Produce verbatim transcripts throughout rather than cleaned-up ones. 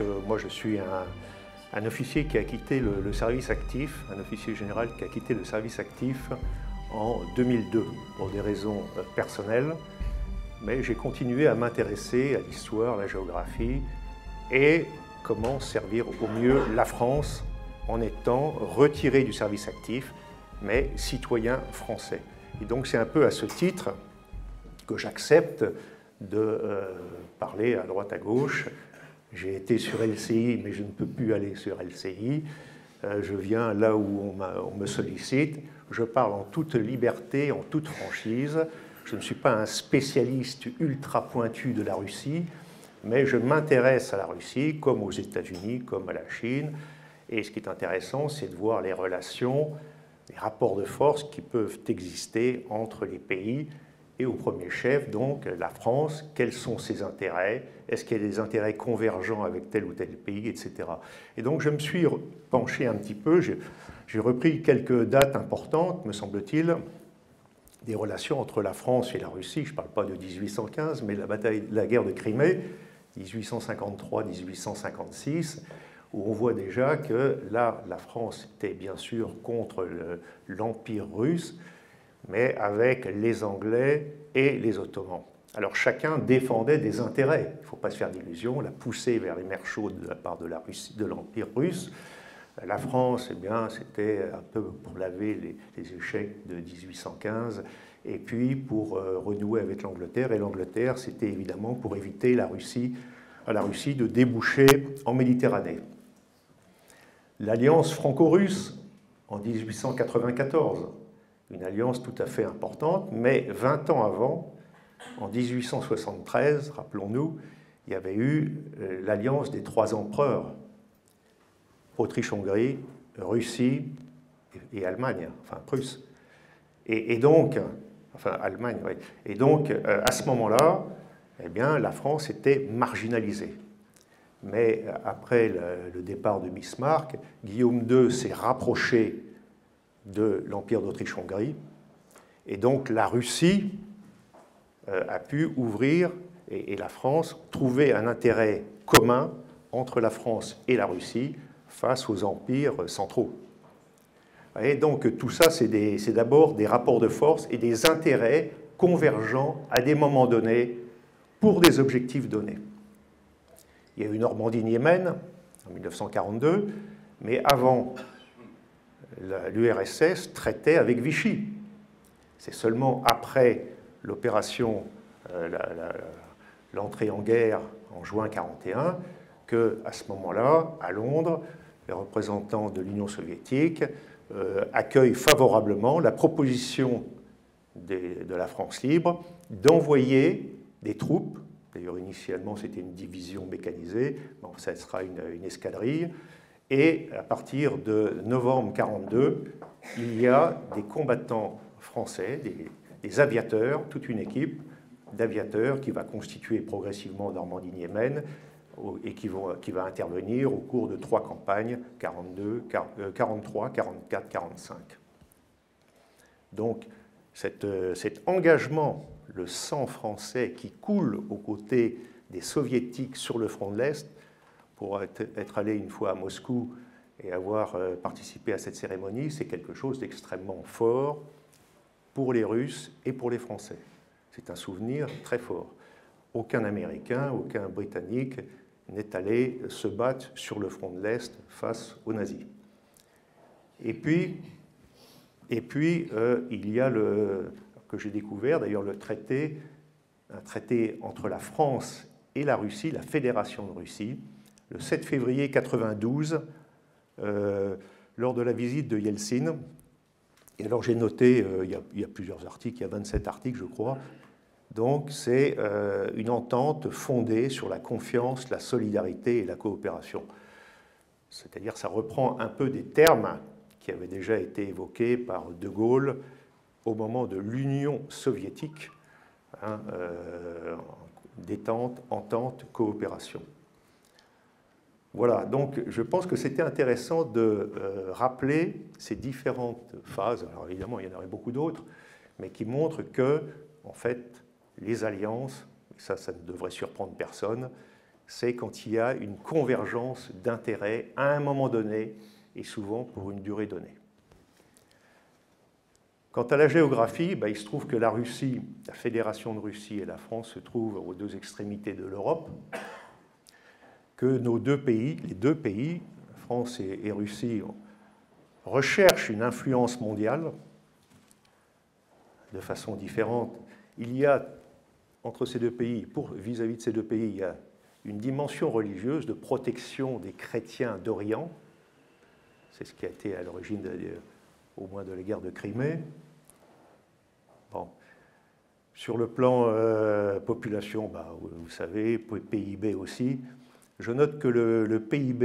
que moi je suis un, un officier qui a quitté le, le service actif, un officier général qui a quitté le service actif en deux mille deux pour des raisons personnelles, mais j'ai continué à m'intéresser à l'histoire, la géographie et comment servir au mieux la France en étant retiré du service actif, mais citoyen français. Et donc c'est un peu à ce titre que j'accepte de euh, parler à droite à gauche. J'ai été sur L C I, mais je ne peux plus aller sur L C I. Euh, je viens là où on, on me sollicite. Je parle en toute liberté, en toute franchise. Je ne suis pas un spécialiste ultra pointu de la Russie, mais je m'intéresse à la Russie, comme aux États-Unis, comme à la Chine. Et ce qui est intéressant, c'est de voir les relations, les rapports de force qui peuvent exister entre les pays et au premier chef, donc, la France. Quels sont ses intérêts? Est-ce qu'il y a des intérêts convergents avec tel ou tel pays, et cetera. Et donc, je me suis penché un petit peu. J'ai repris quelques dates importantes, me semble-t-il, des relations entre la France et la Russie. Je ne parle pas de mille huit cent quinze, mais la bataille, la guerre de Crimée, mille huit cent cinquante-trois mille huit cent cinquante-six, où on voit déjà que là, la France était bien sûr contre l'Empire russe, mais avec les Anglais et les Ottomans. Alors chacun défendait des intérêts. Il ne faut pas se faire d'illusions. La poussée vers les mers chaudes de la part de la Russie, de l'Empire russe. La France, eh bien, c'était un peu pour laver les, les échecs de mille huit cent quinze et puis pour euh, renouer avec l'Angleterre. Et l'Angleterre, c'était évidemment pour éviter la Russie, à la Russie de déboucher en Méditerranée. L'alliance franco-russe en mille huit cent quatre-vingt-quatorze, une alliance tout à fait importante, mais vingt ans avant, en mille huit cent soixante-treize, rappelons-nous, il y avait eu l'alliance des trois empereurs, Autriche-Hongrie, Russie et Allemagne, enfin Prusse. Et, et donc, enfin Allemagne, oui. Et donc, à ce moment-là, eh bien, la France était marginalisée. Mais après le, le départ de Bismarck, Guillaume deux s'est rapproché de l'Empire d'Autriche-Hongrie. Et donc la Russie euh, a pu ouvrir, et, et la France, trouver un intérêt commun entre la France et la Russie face aux empires centraux. Et donc tout ça, c'est d'abord des rapports de force et des intérêts convergents à des moments donnés pour des objectifs donnés. Il y a eu Normandie-Niemen en mille neuf cent quarante-deux, mais avant, l'U R S S traitait avec Vichy. C'est seulement après l'opération, euh, l'entrée en guerre en juin mille neuf cent quarante et un, qu'à ce moment-là, à Londres, les représentants de l'Union soviétique euh, accueillent favorablement la proposition des, de la France libre d'envoyer des troupes. D'ailleurs, initialement, c'était une division mécanisée, bon, ça sera une, une escadrille. Et à partir de novembre mille neuf cent quarante-deux, il y a des combattants français, des, des aviateurs, toute une équipe d'aviateurs qui va constituer progressivement Normandie-Niemen et qui, vont, qui va intervenir au cours de trois campagnes, quarante-deux, quarante-trois, quarante-quatre, quarante-cinq. Donc cette, cet engagement, le sang français qui coule aux côtés des soviétiques sur le front de l'Est, pour être allé une fois à Moscou et avoir participé à cette cérémonie, c'est quelque chose d'extrêmement fort pour les Russes et pour les Français. C'est un souvenir très fort. Aucun Américain, aucun Britannique n'est allé se battre sur le front de l'Est face aux nazis. Et puis, et puis euh, il y a le que j'ai découvert, d'ailleurs le traité, un traité entre la France et la Russie, la Fédération de Russie, le sept février mille neuf cent quatre-vingt-douze, euh, lors de la visite de Yeltsin. Et alors j'ai noté, euh, il, y a, il y a plusieurs articles, il y a vingt-sept articles je crois, donc c'est euh, une entente fondée sur la confiance, la solidarité et la coopération. C'est-à-dire ça reprend un peu des termes qui avaient déjà été évoqués par De Gaulle au moment de l'Union soviétique, hein, euh, détente, entente, coopération. Voilà, donc je pense que c'était intéressant de euh, rappeler ces différentes phases, alors évidemment il y en aurait beaucoup d'autres, mais qui montrent que, en fait, les alliances, et ça, ça ne devrait surprendre personne, c'est quand il y a une convergence d'intérêts à un moment donné et souvent pour une durée donnée. Quant à la géographie, ben, il se trouve que la Russie, la Fédération de Russie et la France se trouvent aux deux extrémités de l'Europe, que nos deux pays, les deux pays, France et, et Russie, recherchent une influence mondiale de façon différente. Il y a, entre ces deux pays, pour, vis-à-vis de ces deux pays, il y a une dimension religieuse de protection des chrétiens d'Orient, c'est ce qui a été à l'origine de, au moins de la guerre de Crimée. Bon. Sur le plan euh, population, bah, vous savez, P I B aussi. Je note que le, le P I B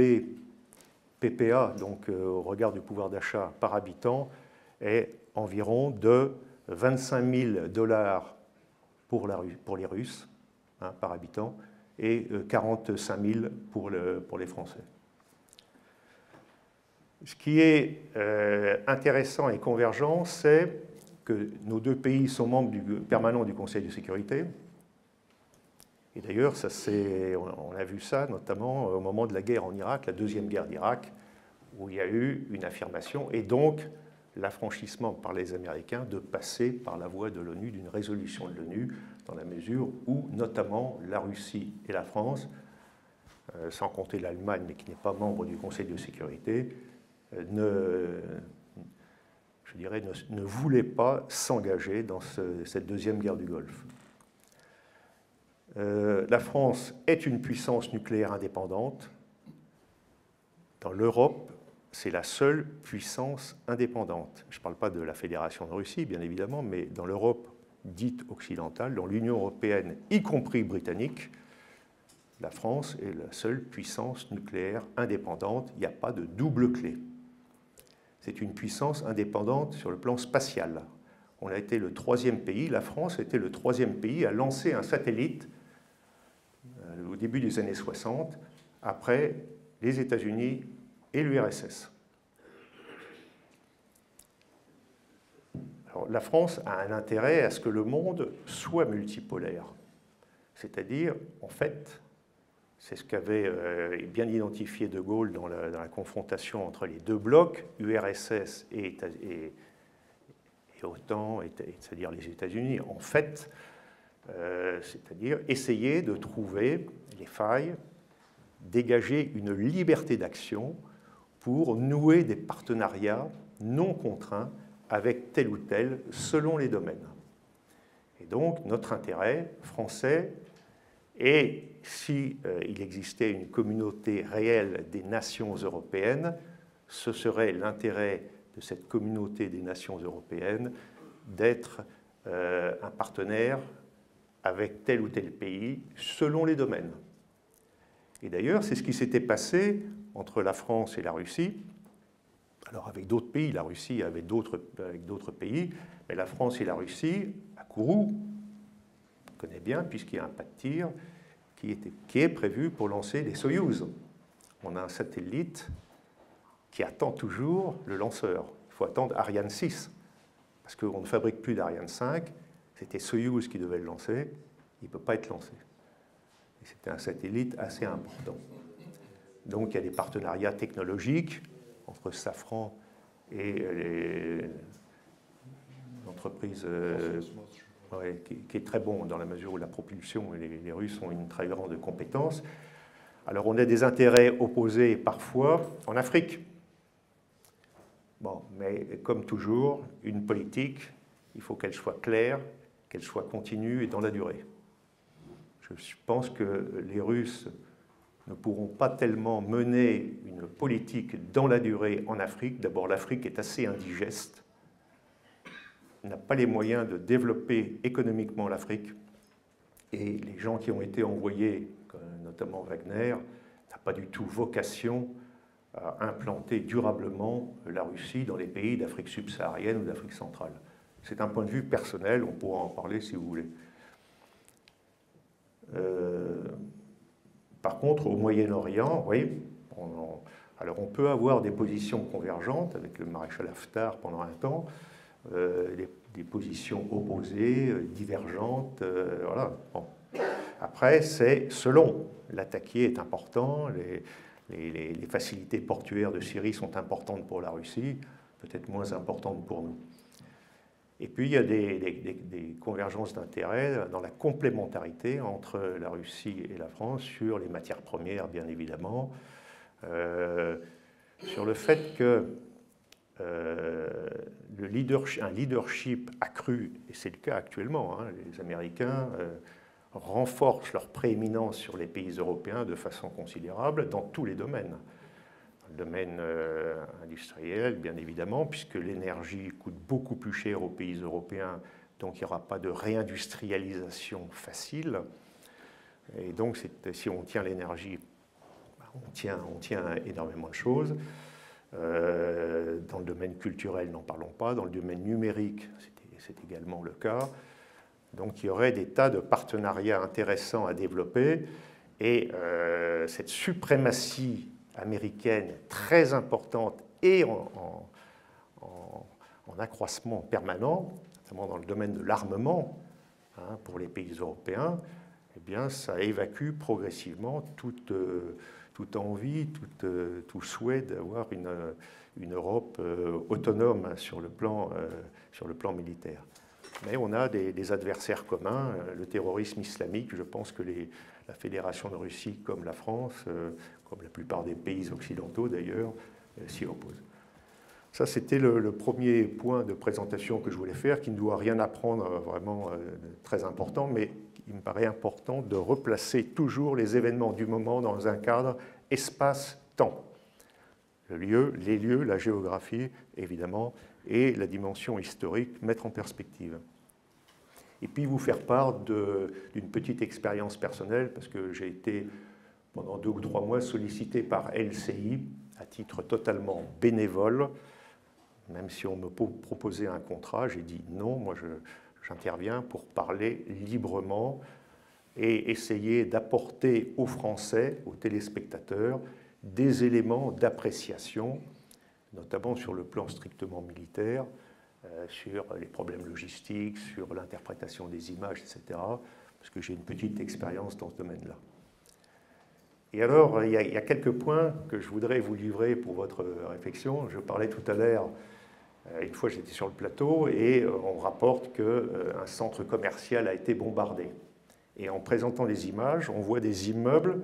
P P A, donc euh, au regard du pouvoir d'achat par habitant, est environ de vingt-cinq mille dollars pour, la, pour les Russes, hein, par habitant, et quarante-cinq mille pour, le, pour les Français. Ce qui est euh, intéressant et convergent, c'est que nos deux pays sont membres du, permanents du Conseil de sécurité. Et d'ailleurs, on, on a vu ça notamment au moment de la guerre en Irak, la deuxième guerre d'Irak, où il y a eu une affirmation et donc l'affranchissement par les Américains de passer par la voie de l'ONU, d'une résolution de l'ONU, dans la mesure où notamment la Russie et la France, euh, sans compter l'Allemagne, mais qui n'est pas membre du Conseil de sécurité, Ne, je dirais, ne, ne voulait pas s'engager dans ce, cette deuxième guerre du Golfe. Euh, la France est une puissance nucléaire indépendante. Dans l'Europe, c'est la seule puissance indépendante. Je ne parle pas de la Fédération de Russie, bien évidemment, mais dans l'Europe dite occidentale, dans l'Union européenne, y compris britannique, la France est la seule puissance nucléaire indépendante. Il n'y a pas de double clé. C'est une puissance indépendante sur le plan spatial. On a été le troisième pays, la France était le troisième pays à lancer un satellite au début des années soixante, après les États-Unis et l'U R S S. Alors, la France a un intérêt à ce que le monde soit multipolaire. C'est-à-dire, en fait, c'est ce qu'avait bien identifié De Gaulle dans la, dans la confrontation entre les deux blocs, U R S S et, États, et, et OTAN, et, c'est-à-dire les États-Unis. En fait, euh, c'est-à-dire essayer de trouver les failles, dégager une liberté d'action pour nouer des partenariats non contraints avec tel ou tel selon les domaines. Et donc, notre intérêt français est, s'il si existait une communauté réelle des nations européennes, ce serait l'intérêt de cette communauté des nations européennes d'être euh, un partenaire avec tel ou tel pays selon les domaines. Et d'ailleurs, c'est ce qui s'était passé entre la France et la Russie. Alors avec d'autres pays, la Russie avec d'autres pays, mais la France et la Russie, à Kourou, on connaît bien, puisqu'il y a un pas de tir qui, était, qui est prévu pour lancer les Soyouz. On a un satellite qui attend toujours le lanceur. Il faut attendre Ariane six, parce qu'on ne fabrique plus d'Ariane cinq. C'était Soyouz qui devait le lancer, il ne peut pas être lancé. C'était un satellite assez important. Donc il y a des partenariats technologiques entre Safran et les entreprises euh, ouais, qui, qui est très bon dans la mesure où la propulsion, les, les Russes ont une très grande compétence. Alors on a des intérêts opposés parfois en Afrique. Bon, mais comme toujours, une politique, il faut qu'elle soit claire, qu'elle soit continue et dans la durée. Je pense que les Russes ne pourront pas tellement mener une politique dans la durée en Afrique. D'abord, l'Afrique est assez indigeste, n'a pas les moyens de développer économiquement l'Afrique. Et les gens qui ont été envoyés, notamment Wagner, n'a pas du tout vocation à implanter durablement la Russie dans les pays d'Afrique subsaharienne ou d'Afrique centrale. C'est un point de vue personnel, on pourra en parler si vous voulez. Euh, par contre, au Moyen-Orient, oui, on, on, alors on peut avoir des positions convergentes avec le maréchal Haftar pendant un temps, Euh, des, des positions opposées, euh, divergentes, euh, voilà. Bon. Après, c'est selon. L'attaquer est important, les, les, les facilités portuaires de Syrie sont importantes pour la Russie, peut-être moins importantes pour nous. Et puis, il y a des, des, des convergences d'intérêts dans la complémentarité entre la Russie et la France sur les matières premières, bien évidemment, euh, sur le fait que euh, le leadership, un leadership accru, et c'est le cas actuellement, hein, les Américains euh, renforcent leur prééminence sur les pays européens de façon considérable dans tous les domaines. Le domaine euh, industriel, bien évidemment, puisque l'énergie coûte beaucoup plus cher aux pays européens, donc il n'y aura pas de réindustrialisation facile. Et donc, si on tient l'énergie, on tient, on tient énormément de choses. Euh, dans le domaine culturel, n'en parlons pas. Dans le domaine numérique, c'est également le cas. Donc, il y aurait des tas de partenariats intéressants à développer. Et euh, cette suprématie américaine très importante et en, en, en accroissement permanent, notamment dans le domaine de l'armement, hein, pour les pays européens, eh bien, ça évacue progressivement toute, euh, toute envie, toute, euh, tout souhait d'avoir une, une Europe euh, autonome sur le plan, euh, sur le plan militaire. Mais on a des, des adversaires communs, le terrorisme islamique, je pense que les, la Fédération de Russie comme la France, euh, comme la plupart des pays occidentaux d'ailleurs, euh, s'y opposent. Ça, c'était le, le premier point de présentation que je voulais faire, qui ne doit rien apprendre vraiment euh, très important, mais il me paraît important de replacer toujours les événements du moment dans un cadre espace-temps. Le lieu, les lieux, la géographie, évidemment, et la dimension historique, mettre en perspective. Et puis vous faire part d'une petite expérience personnelle, parce que j'ai été pendant deux ou trois mois sollicité par L C I à titre totalement bénévole. Même si on me proposait un contrat, j'ai dit non, moi j'interviens pour parler librement et essayer d'apporter aux Français, aux téléspectateurs, des éléments d'appréciation, notamment sur le plan strictement militaire, euh, sur les problèmes logistiques, sur l'interprétation des images, et cetera, parce que j'ai une petite expérience dans ce domaine-là. Et alors, il y, a, il y a quelques points que je voudrais vous livrer pour votre réflexion. Je parlais tout à l'heure, euh, une fois j'étais sur le plateau, et euh, on rapporte qu'un euh, centre commercial a été bombardé. Et en présentant les images, on voit des immeubles.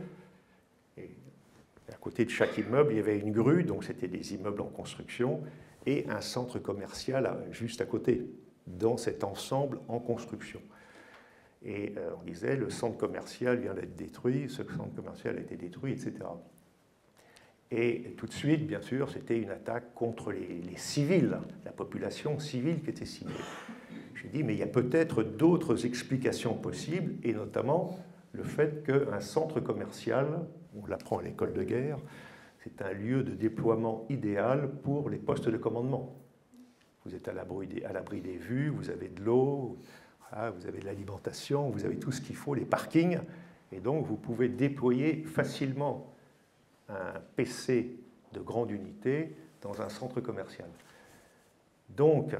À côté de chaque immeuble, il y avait une grue, donc c'était des immeubles en construction, et un centre commercial juste à côté, dans cet ensemble en construction. Et euh, on disait, le centre commercial vient d'être détruit, ce centre commercial a été détruit, et cetera. Et tout de suite, bien sûr, c'était une attaque contre les, les civils, la population civile qui était ciblée. J'ai dit, mais il y a peut-être d'autres explications possibles, et notamment le fait qu'un centre commercial, on l'apprend à l'école de guerre, c'est un lieu de déploiement idéal pour les postes de commandement. Vous êtes à l'abri des, des vues, vous avez de l'eau, vous avez de l'alimentation, vous avez tout ce qu'il faut, les parkings, et donc vous pouvez déployer facilement un P C de grande unité dans un centre commercial. Donc,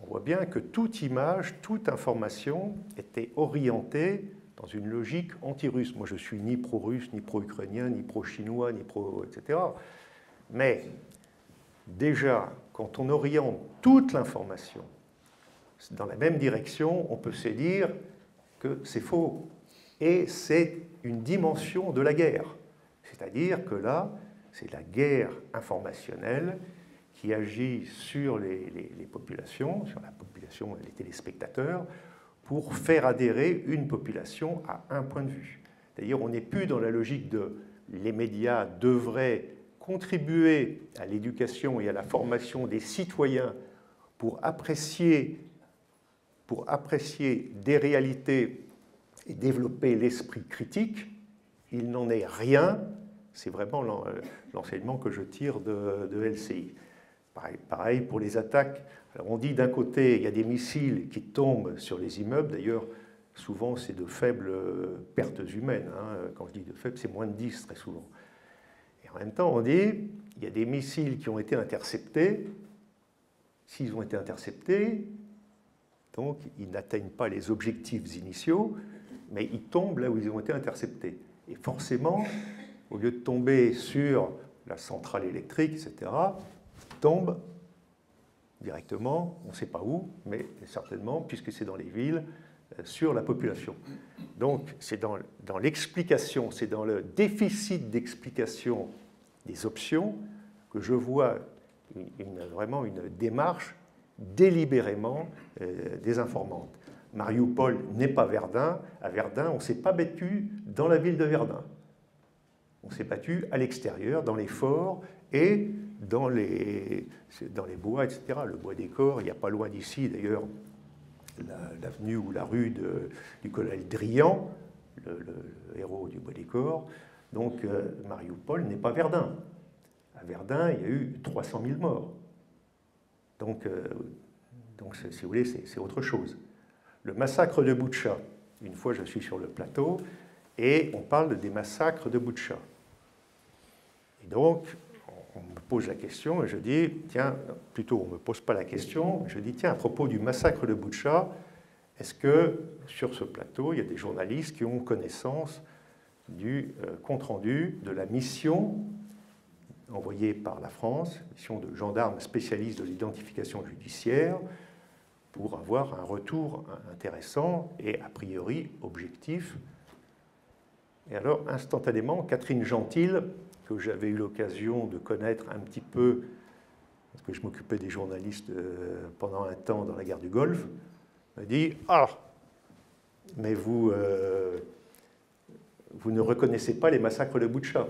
on voit bien que toute image, toute information était orientée dans une logique anti-russe. Moi, je ne suis ni pro-russe, ni pro-ukrainien, ni pro-chinois, ni pro... et cetera. Mais déjà, quand on oriente toute l'information dans la même direction, on peut se dire que c'est faux. Et c'est une dimension de la guerre. C'est-à-dire que là, c'est la guerre informationnelle qui agit sur les, les, les populations, sur la population et les téléspectateurs, pour faire adhérer une population à un point de vue. C'est-à-dire on n'est plus dans la logique de les médias devraient contribuer à l'éducation et à la formation des citoyens pour apprécier, pour apprécier des réalités et développer l'esprit critique. Il n'en est rien. C'est vraiment l'enseignement que je tire de, de L C I. Pareil, pareil pour les attaques. Alors on dit d'un côté, il y a des missiles qui tombent sur les immeubles. D'ailleurs, souvent, c'est de faibles pertes humaines. Hein. Quand je dis de faibles, c'est moins de dix très souvent. Et en même temps, on dit, il y a des missiles qui ont été interceptés. S'ils ont été interceptés, donc ils n'atteignent pas les objectifs initiaux. mais ils tombent là où ils ont été interceptés. Et forcément, au lieu de tomber sur la centrale électrique, et cetera, ils tombent directement, on ne sait pas où, mais certainement, puisque c'est dans les villes, sur la population. Donc, c'est dans, dans l'explication, c'est dans le déficit d'explication des options que je vois une, une, vraiment une démarche délibérément euh, désinformante. Mariupol n'est pas Verdun. À Verdun, on ne s'est pas battu dans la ville de Verdun. On s'est battu à l'extérieur, dans les forts et dans les, dans les bois, et cetera. Le bois des Corps, il n'y a pas loin d'ici, d'ailleurs, l'avenue ou la rue de, du colonel Drian, le, le, le héros du bois des Corps. Donc, euh, Mariupol n'est pas Verdun. À Verdun, il y a eu trois cent mille morts. Donc, euh, donc si vous voulez, c'est autre chose. Le massacre de Boutcha. Une fois, je suis sur le plateau et on parle des massacres de Boutcha. Et donc, on me pose la question et je dis, tiens, plutôt, on ne me pose pas la question, je dis, tiens, à propos du massacre de Boutcha, est-ce que sur ce plateau, il y a des journalistes qui ont connaissance du euh, compte-rendu de la mission envoyée par la France, mission de gendarmes spécialistes de l'identification judiciaire, pour avoir un retour intéressant et a priori objectif. Et alors, instantanément, Catherine Gentil, que j'avais eu l'occasion de connaître un petit peu, parce que je m'occupais des journalistes pendant un temps dans la guerre du Golfe, m'a dit « Ah, mais vous, euh, vous ne reconnaissez pas les massacres de Boutcha ».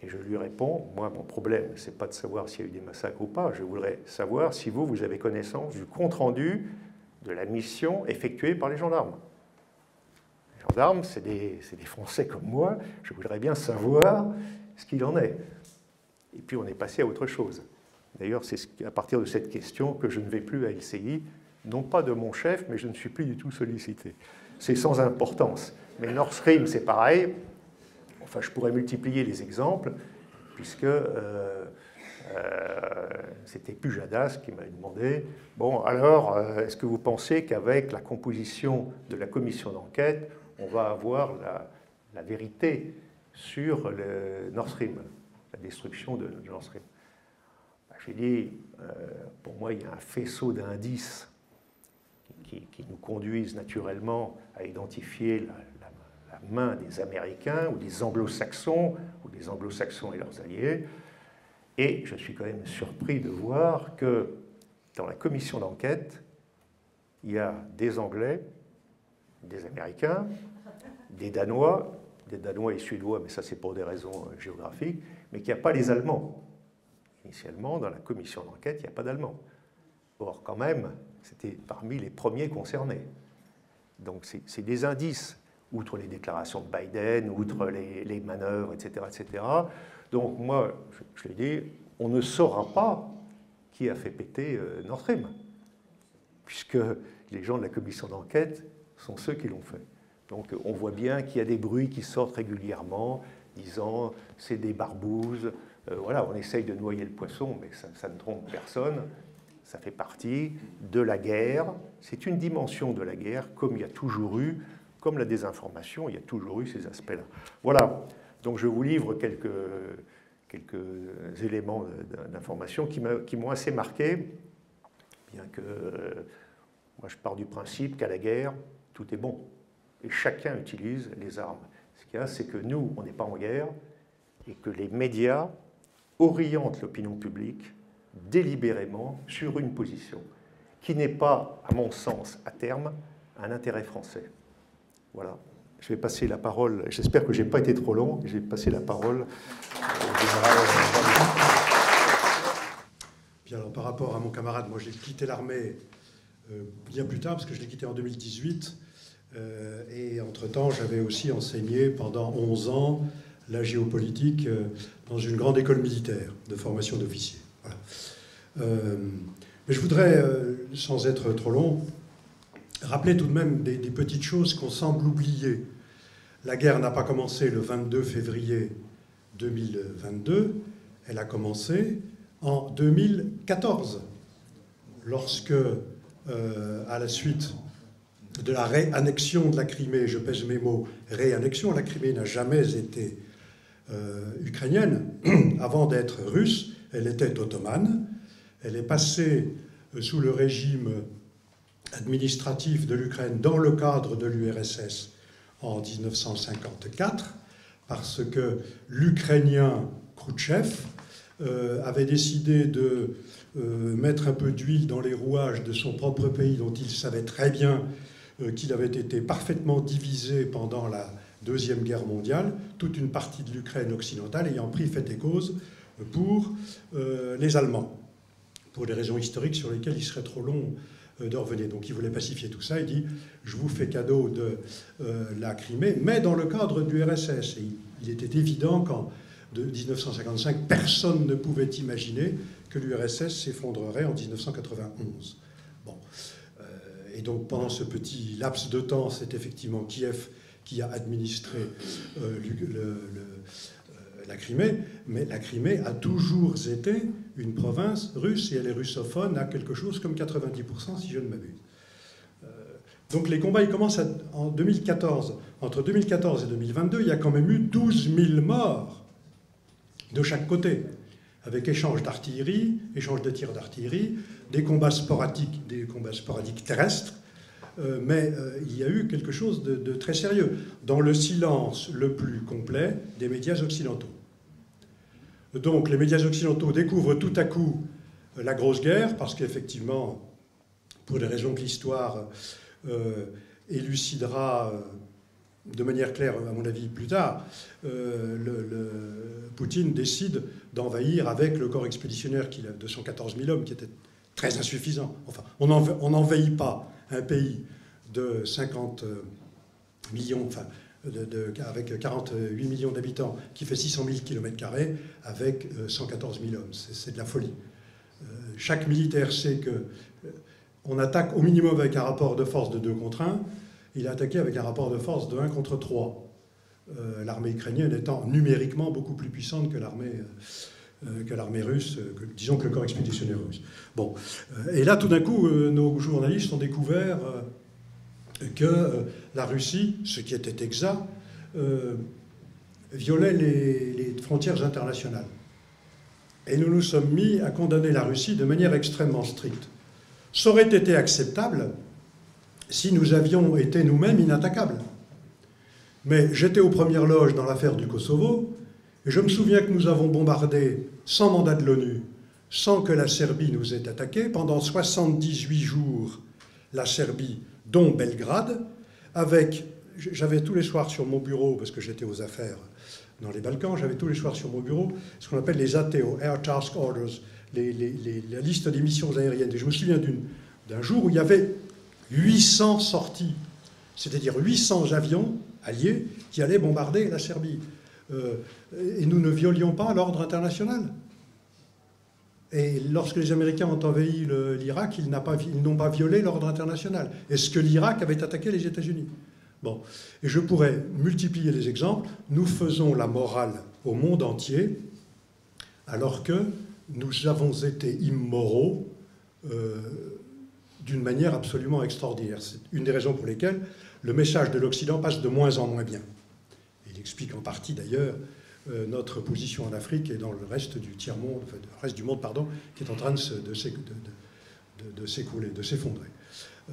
Et je lui réponds, moi, mon problème, ce n'est pas de savoir s'il y a eu des massacres ou pas, je voudrais savoir si vous, vous avez connaissance du compte-rendu de la mission effectuée par les gendarmes. Les gendarmes, c'est des, c'est des Français comme moi, je voudrais bien savoir ce qu'il en est. Et puis, on est passé à autre chose. D'ailleurs, c'est à partir de cette question que je ne vais plus à L C I, non pas de mon chef, mais je ne suis plus du tout sollicité. C'est sans importance. Mais Nord Stream, c'est pareil. Enfin, je pourrais multiplier les exemples, puisque euh, euh, c'était Pujadas qui m'a demandé « Bon, alors, euh, est-ce que vous pensez qu'avec la composition de la commission d'enquête, on va avoir la, la vérité sur le Nord Stream, la destruction de Nord Stream ?» Ben, j'ai dit euh, « Pour moi, il y a un faisceau d'indices qui, qui nous conduisent naturellement à identifier la main des Américains ou des Anglo-Saxons, ou des Anglo-Saxons et leurs alliés. Et je suis quand même surpris de voir que dans la commission d'enquête, il y a des Anglais, des Américains, des Danois, des Danois et Suédois, mais ça c'est pour des raisons géographiques, mais qu'il n'y a pas les Allemands. Initialement, dans la commission d'enquête, il n'y a pas d'Allemands. Or, quand même, c'était parmi les premiers concernés. Donc c'est des indices, outre les déclarations de Biden, outre les, les manœuvres, et cetera, et cetera. Donc moi, je, je l'ai dit, on ne saura pas qui a fait péter euh, Nord Stream, puisque les gens de la commission d'enquête sont ceux qui l'ont fait. Donc on voit bien qu'il y a des bruits qui sortent régulièrement, disant c'est des barbouzes, euh, voilà, on essaye de noyer le poisson, mais ça, ça ne trompe personne, ça fait partie de la guerre, c'est une dimension de la guerre, comme il y a toujours eu. Comme la désinformation, il y a toujours eu ces aspects-là. Voilà, donc je vous livre quelques, quelques éléments d'information qui m'ont assez marqué, bien que moi je pars du principe qu'à la guerre, tout est bon, et chacun utilise les armes. Ce qu'il y a, c'est que nous, on n'est pas en guerre, et que les médias orientent l'opinion publique délibérément sur une position qui n'est pas, à mon sens, à terme, un intérêt français. Voilà, je vais passer la parole, j'espère que je n'ai pas été trop long, j'ai passé la parole. Bien, alors, par rapport à mon camarade, moi j'ai quitté l'armée euh, bien plus tard, parce que je l'ai quitté en deux mille dix-huit, euh, et entre-temps j'avais aussi enseigné pendant onze ans la géopolitique euh, dans une grande école militaire de formation d'officiers. Voilà. Euh, mais je voudrais, euh, sans être trop long, rappelez tout de même des, des petites choses qu'on semble oublier. La guerre n'a pas commencé le vingt-deux février deux mille vingt-deux, elle a commencé en deux mille quatorze, lorsque, euh, à la suite de la réannexion de la Crimée, je pèse mes mots, réannexion, la Crimée n'a jamais été euh, ukrainienne. Avant d'être russe, elle était ottomane. Elle est passée sous le régime administratif de l'Ukraine dans le cadre de l'U R S S en mille neuf cent cinquante-quatre, parce que l'Ukrainien Khrouchtchev euh, avait décidé de euh, mettre un peu d'huile dans les rouages de son propre pays, dont il savait très bien euh, qu'il avait été parfaitement divisé pendant la Deuxième Guerre mondiale, toute une partie de l'Ukraine occidentale ayant pris fait et cause pour euh, les Allemands, pour des raisons historiques sur lesquelles il serait trop long de revenir. Donc il voulait pacifier tout ça, il dit « je vous fais cadeau de euh, la Crimée, mais dans le cadre du R S S ». Et il était évident qu'en mille neuf cent cinquante-cinq, personne ne pouvait imaginer que l'U R S S s'effondrerait en mille neuf cent quatre-vingt-onze. Bon. Euh, et donc pendant ce petit laps de temps, c'est effectivement Kiev qui a administré euh, le, le, le, la Crimée, mais la Crimée a toujours été une province russe, et elle est russophone à quelque chose comme quatre-vingt-dix pour cent, si je ne m'abuse. Euh, donc les combats, ils commencent à, en deux mille quatorze. Entre deux mille quatorze et deux mille vingt-deux, il y a quand même eu douze mille morts de chaque côté, avec échange d'artillerie, échange de tirs d'artillerie, des combats sporadiques, des combats sporadiques terrestres, euh, mais euh, il y a eu quelque chose de, de très sérieux, dans le silence le plus complet des médias occidentaux. Donc les médias occidentaux découvrent tout à coup la grosse guerre, parce qu'effectivement, pour des raisons que l'histoire euh, élucidera de manière claire, à mon avis, plus tard, euh, le, le, Poutine décide d'envahir avec le corps expéditionnaire qu'il a, de cent quatorze mille hommes, qui était très insuffisant. Enfin, on n'envahit pas un pays de cinquante millions... Enfin, De, de, avec quarante-huit millions d'habitants, qui fait six cent mille kilomètres carrés, avec cent quatorze mille hommes. C'est de la folie. Euh, chaque militaire sait que euh, on attaque au minimum avec un rapport de force de deux contre un. Il a attaqué avec un rapport de force de un contre trois. Euh, l'armée ukrainienne étant numériquement beaucoup plus puissante que l'armée euh, que l'armée russe, euh, que, disons que le corps expéditionnaire russe. Bon. Euh, et là, tout d'un coup, euh, nos journalistes ont découvert... Euh, que euh, la Russie, ce qui était exact, euh, violait les, les frontières internationales. Et nous nous sommes mis à condamner la Russie de manière extrêmement stricte. Ça aurait été acceptable si nous avions été nous-mêmes inattaquables. Mais j'étais aux premières loges dans l'affaire du Kosovo, et je me souviens que nous avons bombardé, sans mandat de l'ONU, sans que la Serbie nous ait attaqués, pendant soixante-dix-huit jours, la Serbie, dont Belgrade, avec... J'avais tous les soirs sur mon bureau, parce que j'étais aux affaires dans les Balkans, j'avais tous les soirs sur mon bureau ce qu'on appelle les A T O, Air Task Orders, les, les, les, la liste des missions aériennes. Et je me souviens d'un jour où il y avait huit cents sorties, c'est-à-dire huit cents avions alliés qui allaient bombarder la Serbie. Euh, et nous ne violions pas l'ordre international. Et lorsque les Américains ont envahi l'Irak, ils n'ont pas violé l'ordre international. Est-ce que l'Irak avait attaqué les États-Unis? Bon. Et je pourrais multiplier les exemples. Nous faisons la morale au monde entier, alors que nous avons été immoraux euh, d'une manière absolument extraordinaire. C'est une des raisons pour lesquelles le message de l'Occident passe de moins en moins bien. Il explique en partie d'ailleurs... Euh, notre position en Afrique et dans le reste du tiers-monde, enfin, le reste du monde, pardon, qui est en train de s'écouler, de s'effondrer. Euh,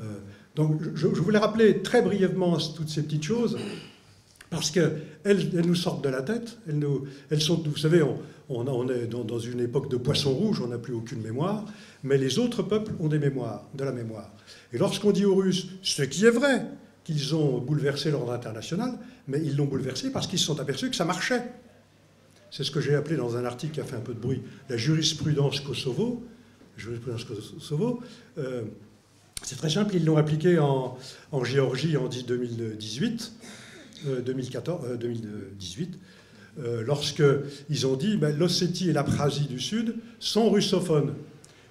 donc, je, je voulais rappeler très brièvement toutes ces petites choses, parce qu'elles elles nous sortent de la tête. Elles nous, elles sont, vous savez, on, on, on est dans, dans une époque de poisson rouge, on n'a plus aucune mémoire, mais les autres peuples ont des mémoires, de la mémoire. Et lorsqu'on dit aux Russes, ce qui est vrai, qu'ils ont bouleversé l'ordre international, mais ils l'ont bouleversé parce qu'ils se sont aperçus que ça marchait. C'est ce que j'ai appelé dans un article qui a fait un peu de bruit, la jurisprudence Kosovo. La jurisprudence Kosovo, euh, c'est très simple, ils l'ont appliquée en, en Géorgie en deux mille dix-huit, euh, deux mille quatorze, euh, deux mille dix-huit euh, lorsqu'ils ont dit ben, l'Ossétie et l'Abkhazie du Sud sont russophones.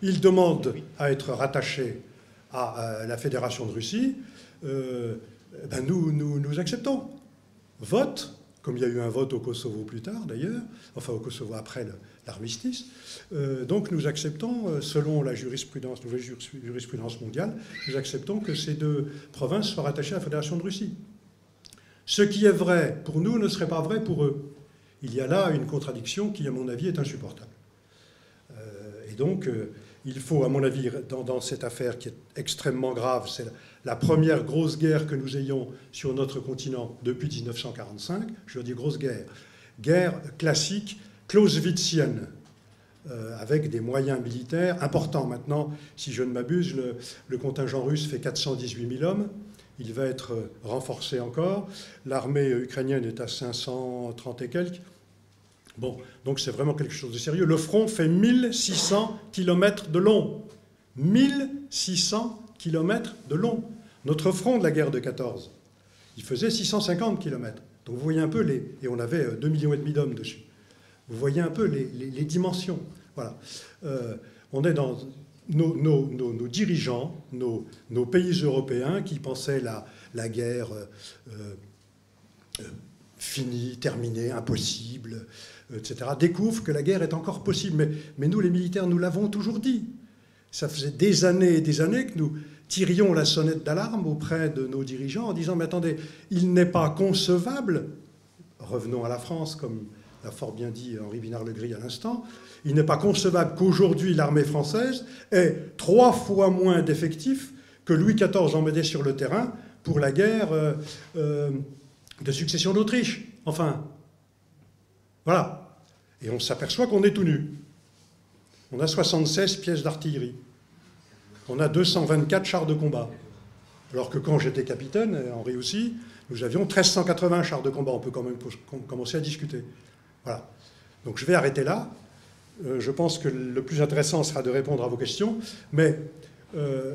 Ils demandent à être rattachés à, à la Fédération de Russie. Euh, ben nous, nous, nous acceptons. Vote. comme il y a eu un vote au Kosovo plus tard d'ailleurs, enfin au Kosovo après l'armistice. Euh, donc nous acceptons, selon la jurisprudence, nouvelle jurisprudence mondiale, nous acceptons que ces deux provinces soient rattachées à la Fédération de Russie. Ce qui est vrai pour nous ne serait pas vrai pour eux. Il y a là une contradiction qui, à mon avis, est insupportable. Euh, et donc, euh, il faut, à mon avis, dans, dans cette affaire qui est extrêmement grave, c'est la, la première grosse guerre que nous ayons sur notre continent depuis mille neuf cent quarante-cinq, je veux dire grosse guerre, guerre classique, clausewitzienne, euh, avec des moyens militaires importants. Maintenant, si je ne m'abuse, le, le contingent russe fait quatre cent dix-huit mille hommes. Il va être renforcé encore. L'armée ukrainienne est à cinq cent trente et quelques. Bon, donc c'est vraiment quelque chose de sérieux. Le front fait mille six cents kilomètres de long. mille six cents kilomètres de long. Notre front de la guerre de quatorze, il faisait six cent cinquante kilomètres. Donc vous voyez un peu les... Et on avait deux virgule cinq millions d'hommes dessus. Vous voyez un peu les, les, les dimensions. Voilà. Euh, on est dans... Nos, nos, nos, nos dirigeants, nos, nos pays européens qui pensaient la, la guerre euh, euh, finie, terminée, impossible, et cetera, découvrent que la guerre est encore possible. Mais, mais nous, les militaires, nous l'avons toujours dit. Ça faisait des années et des années que nous tirions la sonnette d'alarme auprès de nos dirigeants en disant « Mais attendez, il n'est pas concevable, revenons à la France comme... » l'a fort bien dit Henri Pinard-Legry à l'instant, il n'est pas concevable qu'aujourd'hui l'armée française ait trois fois moins d'effectifs que Louis quatorze en mettait sur le terrain pour la guerre euh, euh, de succession d'Autriche. Enfin, voilà. Et on s'aperçoit qu'on est tout nu. On a soixante-seize pièces d'artillerie. On a deux cent vingt-quatre chars de combat. Alors que quand j'étais capitaine, et Henri aussi, nous avions mille trois cent quatre-vingts chars de combat. On peut quand même commencer à discuter. Voilà. Donc je vais arrêter là. Euh, je pense que le plus intéressant sera de répondre à vos questions. Mais euh,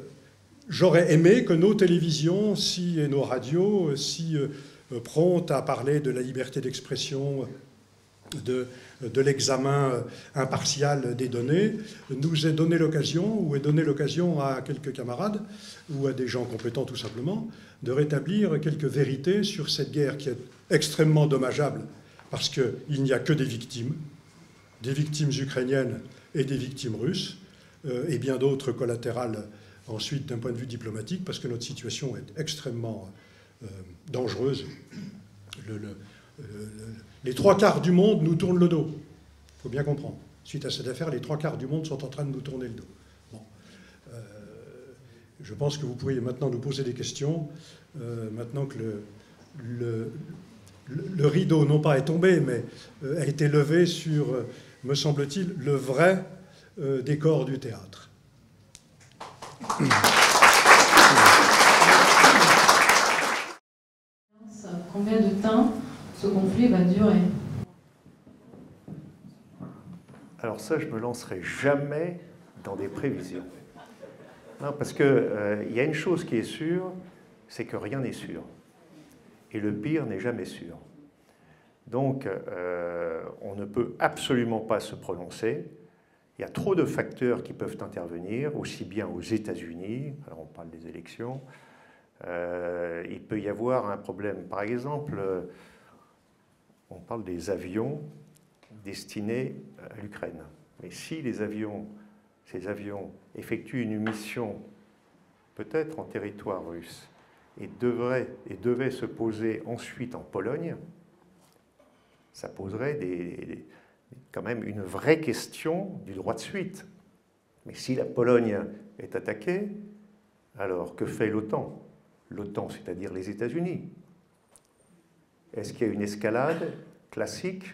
j'aurais aimé que nos télévisions si, et nos radios, si euh, promptes à parler de la liberté d'expression, de, de l'examen impartial des données, nous aient donné l'occasion, ou aient donné l'occasion à quelques camarades, ou à des gens compétents tout simplement, de rétablir quelques vérités sur cette guerre qui est extrêmement dommageable. Parce qu'il n'y a que des victimes, des victimes ukrainiennes et des victimes russes, euh, et bien d'autres collatérales ensuite d'un point de vue diplomatique, parce que notre situation est extrêmement euh, dangereuse. Le, le, le, les trois quarts du monde nous tournent le dos, il faut bien comprendre. Suite à cette affaire, les trois quarts du monde sont en train de nous tourner le dos. Bon. Euh, je pense que vous pouvez maintenant nous poser des questions, euh, maintenant que le... le Le rideau, non pas est tombé, mais a été levé sur, me semble-t-il, le vrai décor du théâtre. Combien de temps ce conflit va durer? Alors ça, je me lancerai jamais dans des prévisions. Non, parce qu'il euh, y a une chose qui est sûre, c'est que rien n'est sûr. Et le pire n'est jamais sûr. Donc, euh, on ne peut absolument pas se prononcer. Il y a trop de facteurs qui peuvent intervenir, aussi bien aux États-Unis, alors on parle des élections, euh, il peut y avoir un problème. Par exemple, on parle des avions destinés à l'Ukraine. Mais si les avions, ces avions effectuent une mission, peut-être en territoire russe, et devrait et devait se poser ensuite en Pologne, ça poserait des, des, quand même une vraie question du droit de suite. Mais si la Pologne est attaquée, alors que fait l'OTAN? L'OTAN, c'est-à-dire les États-Unis. Est-ce qu'il y a une escalade classique?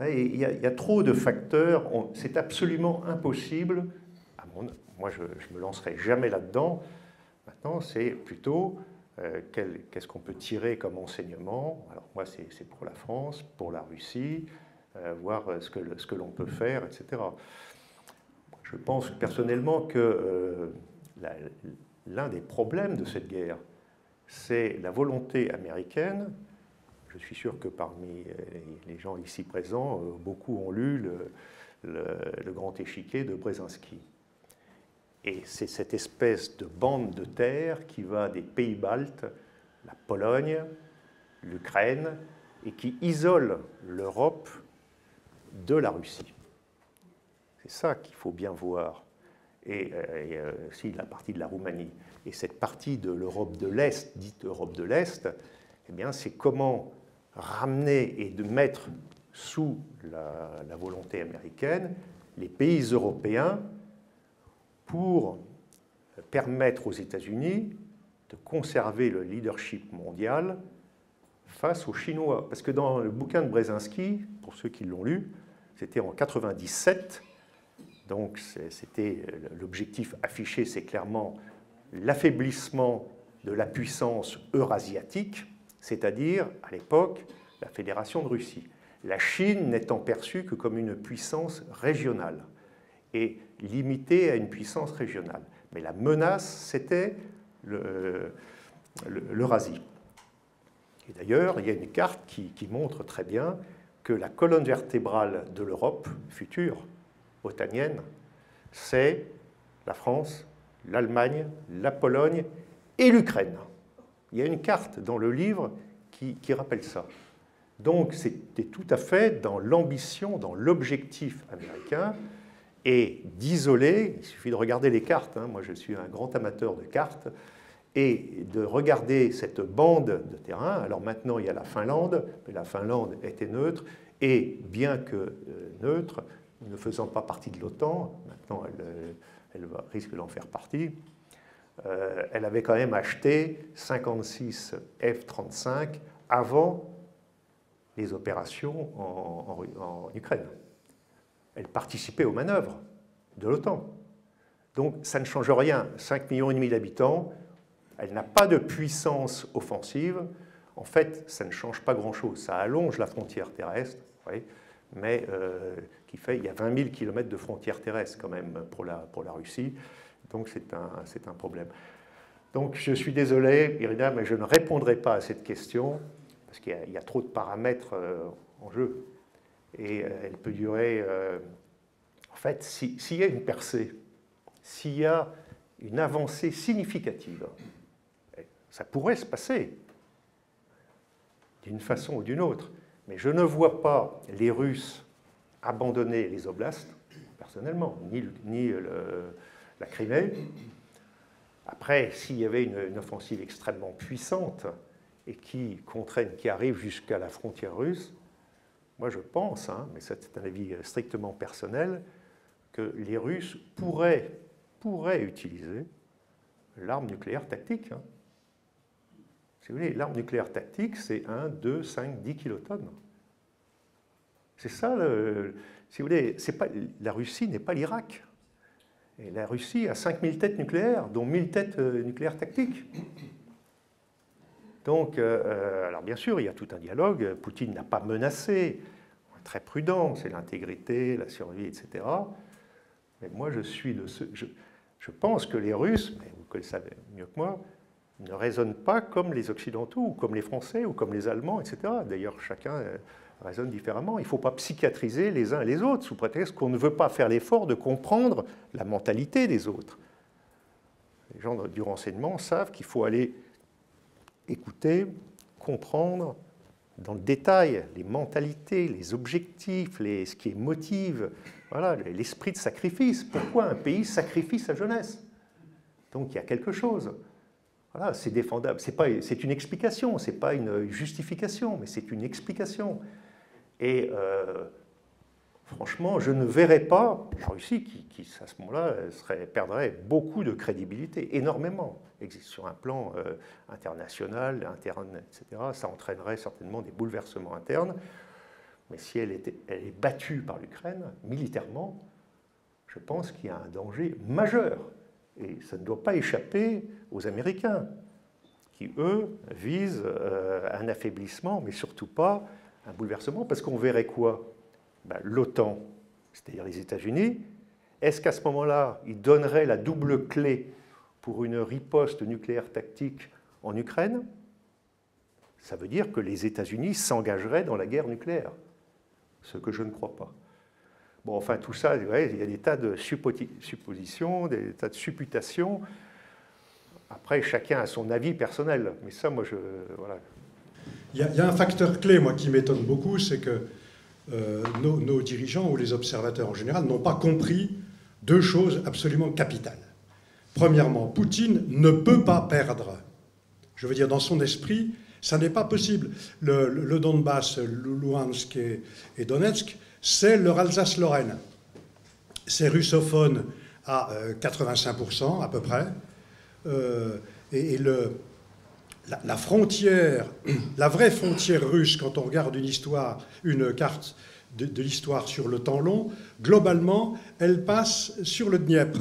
Il y a, il y a trop de facteurs. C'est absolument impossible. Ah bon, moi, je ne me lancerai jamais là-dedans. Maintenant, c'est plutôt euh, qu'est-ce qu'on peut tirer comme enseignement. Alors moi, c'est pour la France, pour la Russie, euh, voir ce que, ce que l'on peut faire, et cetera. Je pense personnellement que euh, l'un des problèmes de cette guerre, c'est la volonté américaine. Je suis sûr que parmi les gens ici présents, beaucoup ont lu le, le, le Grand Échiquier de Brzezinski. Et c'est cette espèce de bande de terre qui va des Pays-Baltes, la Pologne, l'Ukraine et qui isole l'Europe de la Russie. C'est ça qu'il faut bien voir. Et, et aussi la partie de la Roumanie. Et cette partie de l'Europe de l'Est, dite Europe de l'Est, eh bien, c'est comment ramener et de mettre sous la, la volonté américaine les pays européens pour permettre aux États-Unis de conserver le leadership mondial face aux Chinois. Parce que dans le bouquin de Brzezinski, pour ceux qui l'ont lu, c'était en quatre-vingt-dix-sept, donc c'était l'objectif affiché, c'est clairement l'affaiblissement de la puissance eurasiatique, c'est-à-dire, à l'époque, la Fédération de Russie. La Chine n'étant perçue que comme une puissance régionale et limitée à une puissance régionale. Mais la menace, c'était l'Eurasie. Et d'ailleurs, il y a une carte qui, qui montre très bien que la colonne vertébrale de l'Europe future, otanienne, c'est la France, l'Allemagne, la Pologne et l'Ukraine. Il y a une carte dans le livre qui, qui rappelle ça. Donc c'était tout à fait dans l'ambition, dans l'objectif américain, et d'isoler, il suffit de regarder les cartes, hein, moi je suis un grand amateur de cartes, et de regarder cette bande de terrain. Alors maintenant il y a la Finlande, mais la Finlande était neutre, et bien que neutre, ne faisant pas partie de l'OTAN, maintenant elle, elle risque d'en faire partie, euh, elle avait quand même acheté cinquante-six F trente-cinq avant les opérations en, en, en Ukraine. Elle participait aux manœuvres de l'OTAN. Donc ça ne change rien. cinq millions et demi d'habitants, elle n'a pas de puissance offensive. En fait, ça ne change pas grand-chose. Ça allonge la frontière terrestre, vous voyez, mais euh, qui fait, il y a vingt mille kilomètres de frontière terrestre quand même pour la, pour la Russie. Donc c'est un, c'est un problème. Donc je suis désolé, Irina, mais je ne répondrai pas à cette question parce qu'il y, y a trop de paramètres euh, en jeu. Et euh, elle peut durer... Euh, en fait, s'il si y a une percée, s'il y a une avancée significative, ça pourrait se passer d'une façon ou d'une autre. Mais je ne vois pas les Russes abandonner les oblasts, personnellement, ni, ni le, la Crimée. Après, s'il y avait une, une offensive extrêmement puissante et qui contraigne, qui arrive jusqu'à la frontière russe, moi je pense, hein, mais c'est un avis strictement personnel, que les Russes pourraient, pourraient utiliser l'arme nucléaire tactique. Hein. Si vous voulez, l'arme nucléaire tactique, c'est un, deux, cinq, dix kilotonnes. C'est ça, le, si vous voulez, c'est pas, la Russie n'est pas l'Irak. Et la Russie a cinq mille têtes nucléaires, dont mille têtes nucléaires tactiques. Donc, euh, alors bien sûr, il y a tout un dialogue. Poutine n'a pas menacé, très prudent, c'est l'intégrité, la survie, et cetera. Mais moi, je suis de ceux... Je, je pense que les Russes, mais vous le savez mieux que moi, ne raisonnent pas comme les Occidentaux, ou comme les Français, ou comme les Allemands, et cetera. D'ailleurs, chacun raisonne différemment. Il ne faut pas psychiatriser les uns et les autres, sous prétexte qu'on ne veut pas faire l'effort de comprendre la mentalité des autres. Les gens du renseignement savent qu'il faut aller... écouter, comprendre dans le détail les mentalités, les objectifs, les, ce qui motive, voilà, l'esprit de sacrifice. Pourquoi un pays sacrifie sa jeunesse? Donc il y a quelque chose. Voilà, c'est défendable. C'est une explication, ce n'est pas une justification, mais c'est une explication. Et euh, franchement, je ne verrais pas la Russie qui, qui à ce moment-là, perdrait beaucoup de crédibilité, énormément. Sur un plan euh, international, interne, et cetera, ça entraînerait certainement des bouleversements internes. Mais si elle, était, elle est battue par l'Ukraine, militairement, je pense qu'il y a un danger majeur. Et ça ne doit pas échapper aux Américains, qui, eux, visent euh, un affaiblissement, mais surtout pas un bouleversement, parce qu'on verrait quoi? Ben, l'OTAN, c'est-à-dire les États-Unis, est-ce qu'à ce, qu ce moment-là, ils donneraient la double clé pour une riposte nucléaire tactique en Ukraine? Ça veut dire que les États-Unis s'engageraient dans la guerre nucléaire, ce que je ne crois pas. Bon, enfin, tout ça, vous voyez, il y a des tas de suppositions, des tas de supputations. Après, chacun a son avis personnel, mais ça, moi, je... Voilà. Il y, y a un facteur clé, moi, qui m'étonne beaucoup, c'est que euh, nos, nos dirigeants ou les observateurs en général n'ont pas compris deux choses absolument capitales. Premièrement, Poutine ne peut pas perdre. Je veux dire, dans son esprit, ça n'est pas possible. Le, le Donbass, Luhansk et, et Donetsk, c'est leur Alsace-Lorraine. C'est russophone à euh, quatre-vingt-cinq pour cent à peu près. Euh, et et le, la, la frontière, la vraie frontière russe, quand on regarde une histoire, une carte de, de l'histoire sur le temps long, globalement, elle passe sur le Dniepr.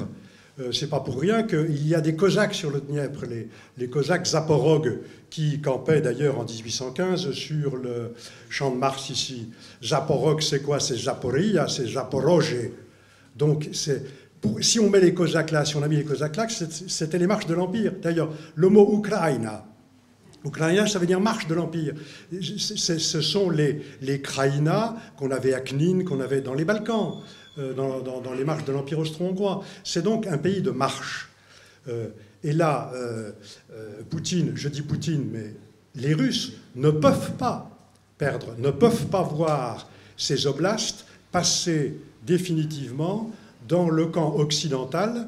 C'est pas pour rien qu'il y a des Cosaques sur le Dniepr, les, les Cosaques Zaporogues, qui campaient d'ailleurs en mille huit cent quinze sur le champ de Mars ici. Zaporogues, c'est quoi? C'est Zaporia, c'est Zaporoge. Donc, pour, si on met les Cosaques là, si on a mis les Cosaques là, c'était les marches de l'Empire. D'ailleurs, le mot Ukraina, Ukraina, ça veut dire marche de l'Empire. Ce sont les, les Kraïna qu'on avait à Knin, qu'on avait dans les Balkans. Dans, dans, dans les marches de l'Empire austro-hongrois. C'est donc un pays de marche. Euh, et là, euh, euh, Poutine, je dis Poutine, mais les Russes ne peuvent pas perdre, ne peuvent pas voir ces oblasts passer définitivement dans le camp occidental,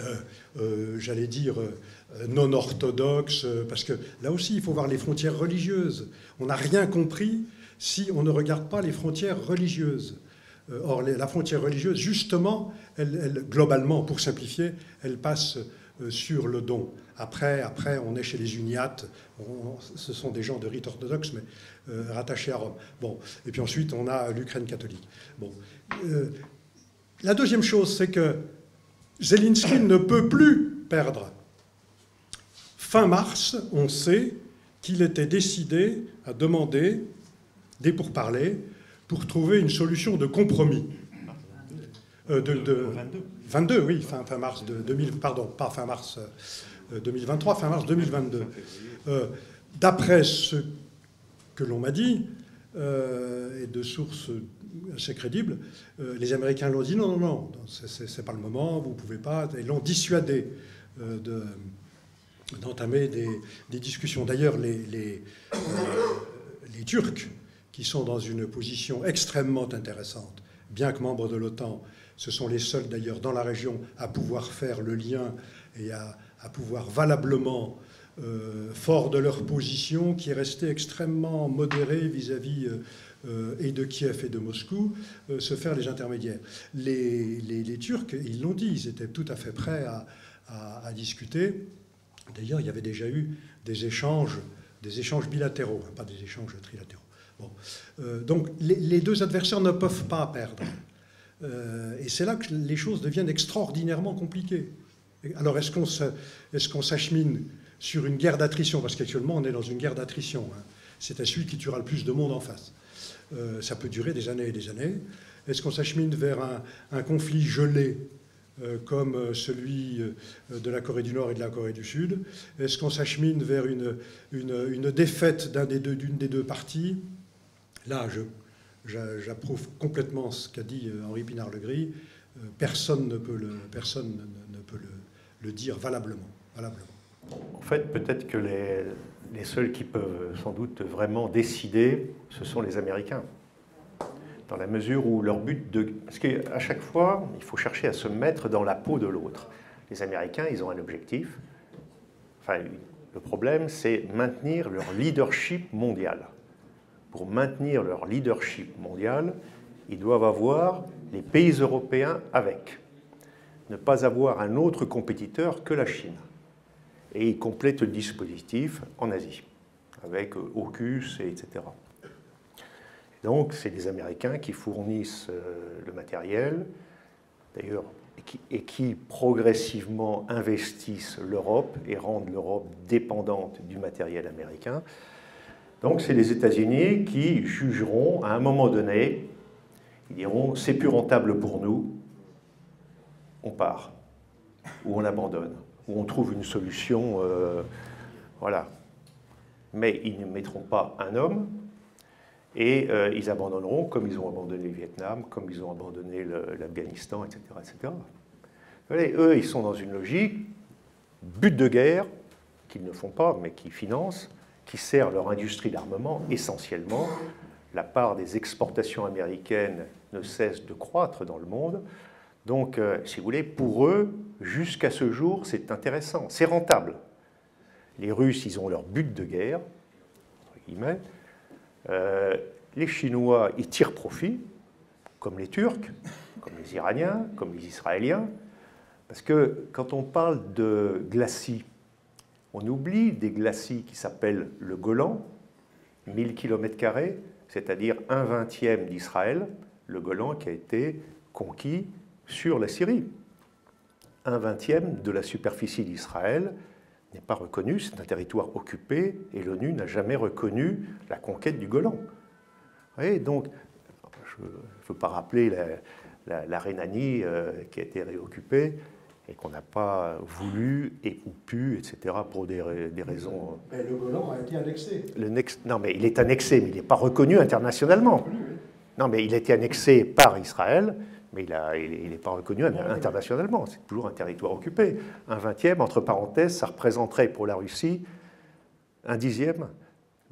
euh, euh, j'allais dire euh, non orthodoxe, euh, parce que là aussi, il faut voir les frontières religieuses. On n'a rien compris si on ne regarde pas les frontières religieuses. Or, la frontière religieuse, justement, elle, elle, globalement, pour simplifier, elle passe sur le don. Après, après on est chez les uniates, on, ce sont des gens de rite orthodoxe, mais euh, rattachés à Rome. Bon. Et puis ensuite, on a l'Ukraine catholique. Bon. Euh, la deuxième chose, c'est que Zelensky ne peut plus perdre. Fin mars, on sait qu'il était décidé à demander des pourparlers pour trouver une solution de compromis. Euh, de, de, vingt-deux, oui, fin, fin mars de deux mille, pardon, pas fin mars euh, deux mille vingt-trois, fin mars deux mille vingt-deux. Euh, D'après ce que l'on m'a dit, euh, et de sources assez crédibles, euh, les Américains l'ont dit non, non, non, c'est pas le moment, vous pouvez pas, et l'ont dissuadé euh, de d'entamer des, des discussions. D'ailleurs, les, les, euh, les Turcs, qui sont dans une position extrêmement intéressante, bien que membres de l'OTAN. Ce sont les seuls, d'ailleurs, dans la région à pouvoir faire le lien et à, à pouvoir valablement, euh, fort de leur position, qui est restée extrêmement modérée vis-à-vis euh, euh, et de Kiev et de Moscou, euh, se faire les intermédiaires. Les, les, les Turcs, ils l'ont dit, ils étaient tout à fait prêts à, à, à discuter. D'ailleurs, il y avait déjà eu des échanges, des échanges bilatéraux, hein, pas des échanges trilatéraux. Bon. Euh, donc les, les deux adversaires ne peuvent pas perdre. Euh, et c'est là que les choses deviennent extraordinairement compliquées. Alors est-ce qu'on se, est-ce qu'on s'achemine sur une guerre d'attrition? Parce qu'actuellement on est dans une guerre d'attrition. Hein. C'est à celui qui tuera le plus de monde en face. Euh, ça peut durer des années et des années. Est-ce qu'on s'achemine vers un, un conflit gelé euh, comme celui de la Corée du Nord et de la Corée du Sud? Est-ce qu'on s'achemine vers une, une, une défaite d'un des deux, d'une des deux parties? Là, j'approuve complètement ce qu'a dit Henri Pinard-Legry. Personne ne peut le, personne ne peut le, le dire valablement, valablement. En fait, peut-être que les, les seuls qui peuvent sans doute vraiment décider, ce sont les Américains. Dans la mesure où leur but de... Parce qu'à chaque fois, il faut chercher à se mettre dans la peau de l'autre. Les Américains, ils ont un objectif. Enfin, le problème, c'est maintenir leur leadership mondial. Pour maintenir leur leadership mondial, ils doivent avoir les pays européens avec. Ne pas avoir un autre compétiteur que la Chine. Et ils complètent le dispositif en Asie, avec AUKUS, et cetera. Et donc, c'est les Américains qui fournissent le matériel, d'ailleurs, et qui, et qui progressivement investissent l'Europe et rendent l'Europe dépendante du matériel américain. Donc c'est les États-Unis qui jugeront à un moment donné, ils diront c'est plus rentable pour nous, on part, ou on abandonne, ou on trouve une solution, euh, voilà. Mais ils ne mettront pas un homme et euh, ils abandonneront comme ils ont abandonné le Vietnam, comme ils ont abandonné l'Afghanistan, et cetera, et cetera. Voyez, eux, ils sont dans une logique, but de guerre, qu'ils ne font pas mais qu'ils financent, qui sert leur industrie d'armement essentiellement. La part des exportations américaines ne cesse de croître dans le monde. Donc, euh, si vous voulez, pour eux, jusqu'à ce jour, c'est intéressant, c'est rentable. Les Russes, ils ont leur but de guerre, entre guillemets. Euh, les Chinois, ils tirent profit, comme les Turcs, comme les Iraniens, comme les Israéliens. Parce que quand on parle de glacis, on oublie des glacis qui s'appellent le Golan, mille kilomètres carrés, c'est-à-dire un vingtième d'Israël, le Golan qui a été conquis sur la Syrie. Un vingtième de la superficie d'Israël n'est pas reconnu, c'est un territoire occupé, et l'ONU n'a jamais reconnu la conquête du Golan. Et donc, je ne veux pas rappeler la, la, la Rhénanie euh, qui a été réoccupée, et qu'on n'a pas voulu et ou pu, et cetera, pour des, des raisons... Mais le Golan a été annexé. Le nex... Non, mais il est annexé, mais il n'est pas reconnu internationalement. Non, mais il a été annexé par Israël, mais il n'est pas reconnu internationalement. C'est toujours un territoire occupé. Un vingtième, entre parenthèses, ça représenterait pour la Russie un dixième.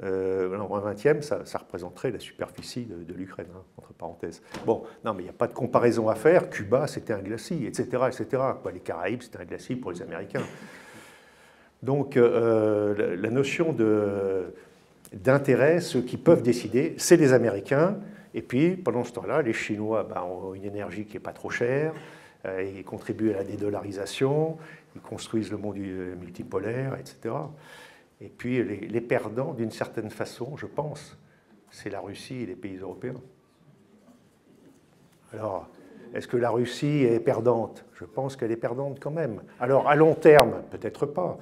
Euh, non, un vingtième, ça, ça représenterait la superficie de, de l'Ukraine, hein, entre parenthèses. Bon, non, mais il n'y a pas de comparaison à faire. Cuba, c'était un glacis, et cetera, et cetera. Quoi, les Caraïbes, c'était un glacis pour les Américains. Donc, euh, la notion d'intérêt, ceux qui peuvent décider, c'est les Américains. Et puis, pendant ce temps-là, les Chinois ben, ont une énergie qui n'est pas trop chère. Euh, ils contribuent à la dédollarisation. Ils construisent le monde multipolaire, et cetera. Et puis les, les perdants, d'une certaine façon, je pense, c'est la Russie et les pays européens. Alors, est-ce que la Russie est perdante? Je pense qu'elle est perdante quand même. Alors, à long terme, peut-être pas.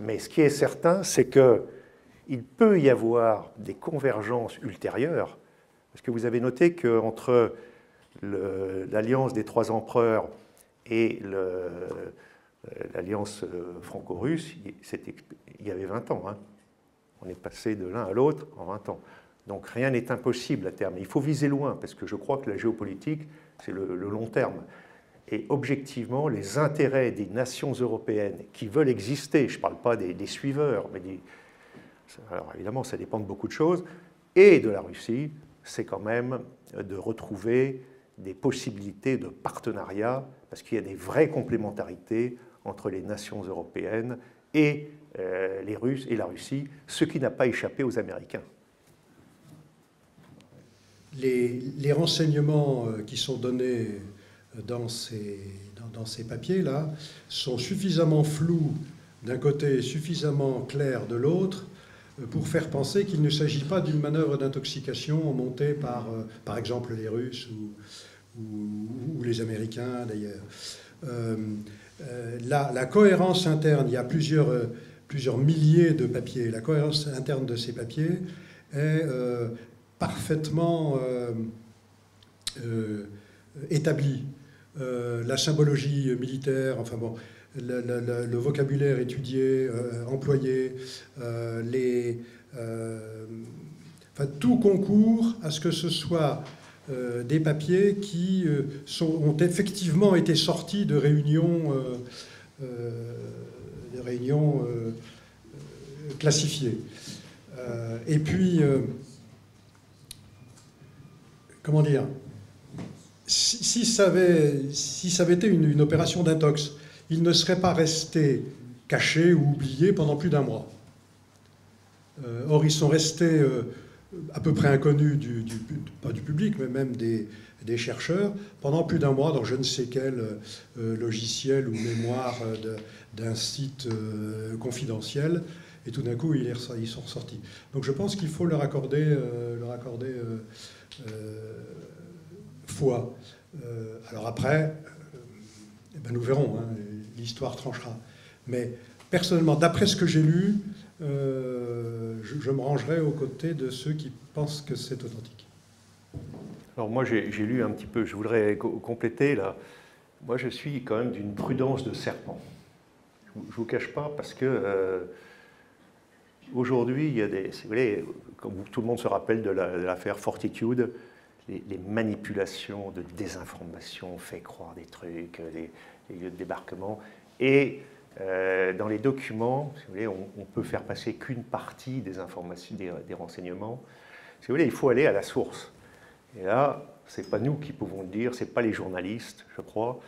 Mais ce qui est certain, c'est qu'il peut y avoir des convergences ultérieures. Parce que vous avez noté qu'entre l'alliance des trois empereurs et le... l'alliance franco-russe, il y avait vingt ans. Hein. On est passé de l'un à l'autre en vingt ans. Donc rien n'est impossible à terme. Il faut viser loin, parce que je crois que la géopolitique, c'est le, le long terme. Et objectivement, les intérêts des nations européennes qui veulent exister, je ne parle pas des, des suiveurs, mais des... Alors évidemment, ça dépend de beaucoup de choses, et de la Russie, c'est quand même de retrouver des possibilités de partenariat, parce qu'il y a des vraies complémentarités entre les nations européennes et euh, les Russes et la Russie, ce qui n'a pas échappé aux Américains. Les, les renseignements qui sont donnés dans ces, dans, dans ces papiers-là sont suffisamment flous d'un côté et suffisamment clairs de l'autre pour faire penser qu'il ne s'agit pas d'une manœuvre d'intoxication montée par, par exemple, les Russes ou, ou, ou les Américains, d'ailleurs. Euh, euh, la, la cohérence interne, il y a plusieurs, euh, plusieurs milliers de papiers, la cohérence interne de ces papiers est euh, parfaitement euh, euh, établie. Euh, la symbologie militaire, enfin bon, le, le, le vocabulaire étudié, euh, employé, euh, les, euh, enfin, tout concourt à ce que ce soit Euh, des papiers qui euh, sont, ont effectivement été sortis de réunions, euh, euh, de réunions euh, classifiées. Euh, et puis, euh, comment dire, si, si, ça avait, si ça avait été une, une opération d'intox, il ne serait pas resté caché ou oublié pendant plus d'un mois. Euh, or, ils sont restés... Euh, à peu près inconnu, du, du, pas du public, mais même des, des chercheurs, pendant plus d'un mois dans je ne sais quel euh, logiciel ou mémoire euh, d'un site euh, confidentiel, et tout d'un coup, ils, ils sont ressortis. Donc je pense qu'il faut leur accorder, euh, leur accorder euh, euh, foi. Euh, alors après, euh, eh ben nous verrons, hein, l'histoire tranchera. Mais personnellement, d'après ce que j'ai lu, Euh, je, je me rangerai aux côtés de ceux qui pensent que c'est authentique. Alors moi, j'ai lu un petit peu, je voudrais co compléter là. Moi, je suis quand même d'une prudence de serpent. Je ne vous cache pas parce que euh, aujourd'hui, il y a des... Vous voyez, comme tout le monde se rappelle de l'affaire la, Fortitude, les, les manipulations de désinformation, on fait croire des trucs, les lieux de débarquement, et Euh, dans les documents, si vous voulez, on, on peut faire passer qu'une partie des informations, des, des renseignements. Si vous voulez, il faut aller à la source. Et là, ce n'est pas nous qui pouvons le dire, ce n'est pas les journalistes, je crois,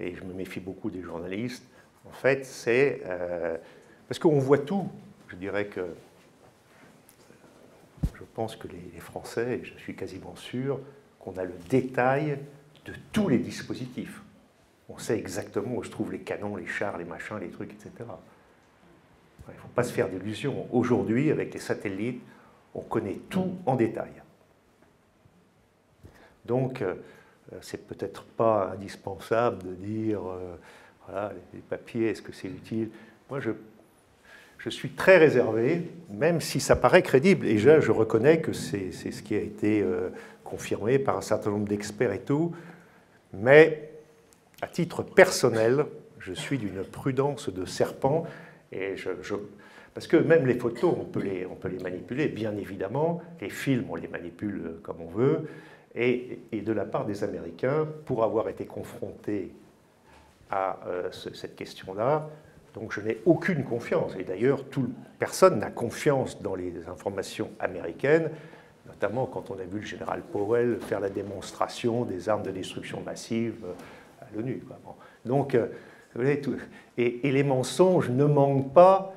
et je me méfie beaucoup des journalistes. En fait, c'est... Euh, parce qu'on voit tout. Je dirais que... Je pense que les, les Français, et je suis quasiment sûr, qu'on a le détail de tous les dispositifs. On sait exactement où se trouvent les canons, les chars, les machins, les trucs, et cetera. Il ne faut pas se faire d'illusions. Aujourd'hui, avec les satellites, on connaît tout en détail. Donc, euh, c'est peut-être pas indispensable de dire, euh, voilà, les papiers, est-ce que c'est utile? Moi, je, je suis très réservé, même si ça paraît crédible. Et je, je reconnais que c'est ce qui a été euh, confirmé par un certain nombre d'experts et tout. Mais... à titre personnel, je suis d'une prudence de serpent, et je, je, parce que même les photos, on peut les, on peut les manipuler, bien évidemment, les films, on les manipule comme on veut, et, et de la part des Américains, pour avoir été confronté à euh, ce, cette question-là, donc je n'ai aucune confiance, et d'ailleurs, personne n'a confiance dans les informations américaines, notamment quand on a vu le général Powell faire la démonstration des armes de destruction massive, l'ONU. Donc, euh, vous voyez, tout, et, et les mensonges ne manquent pas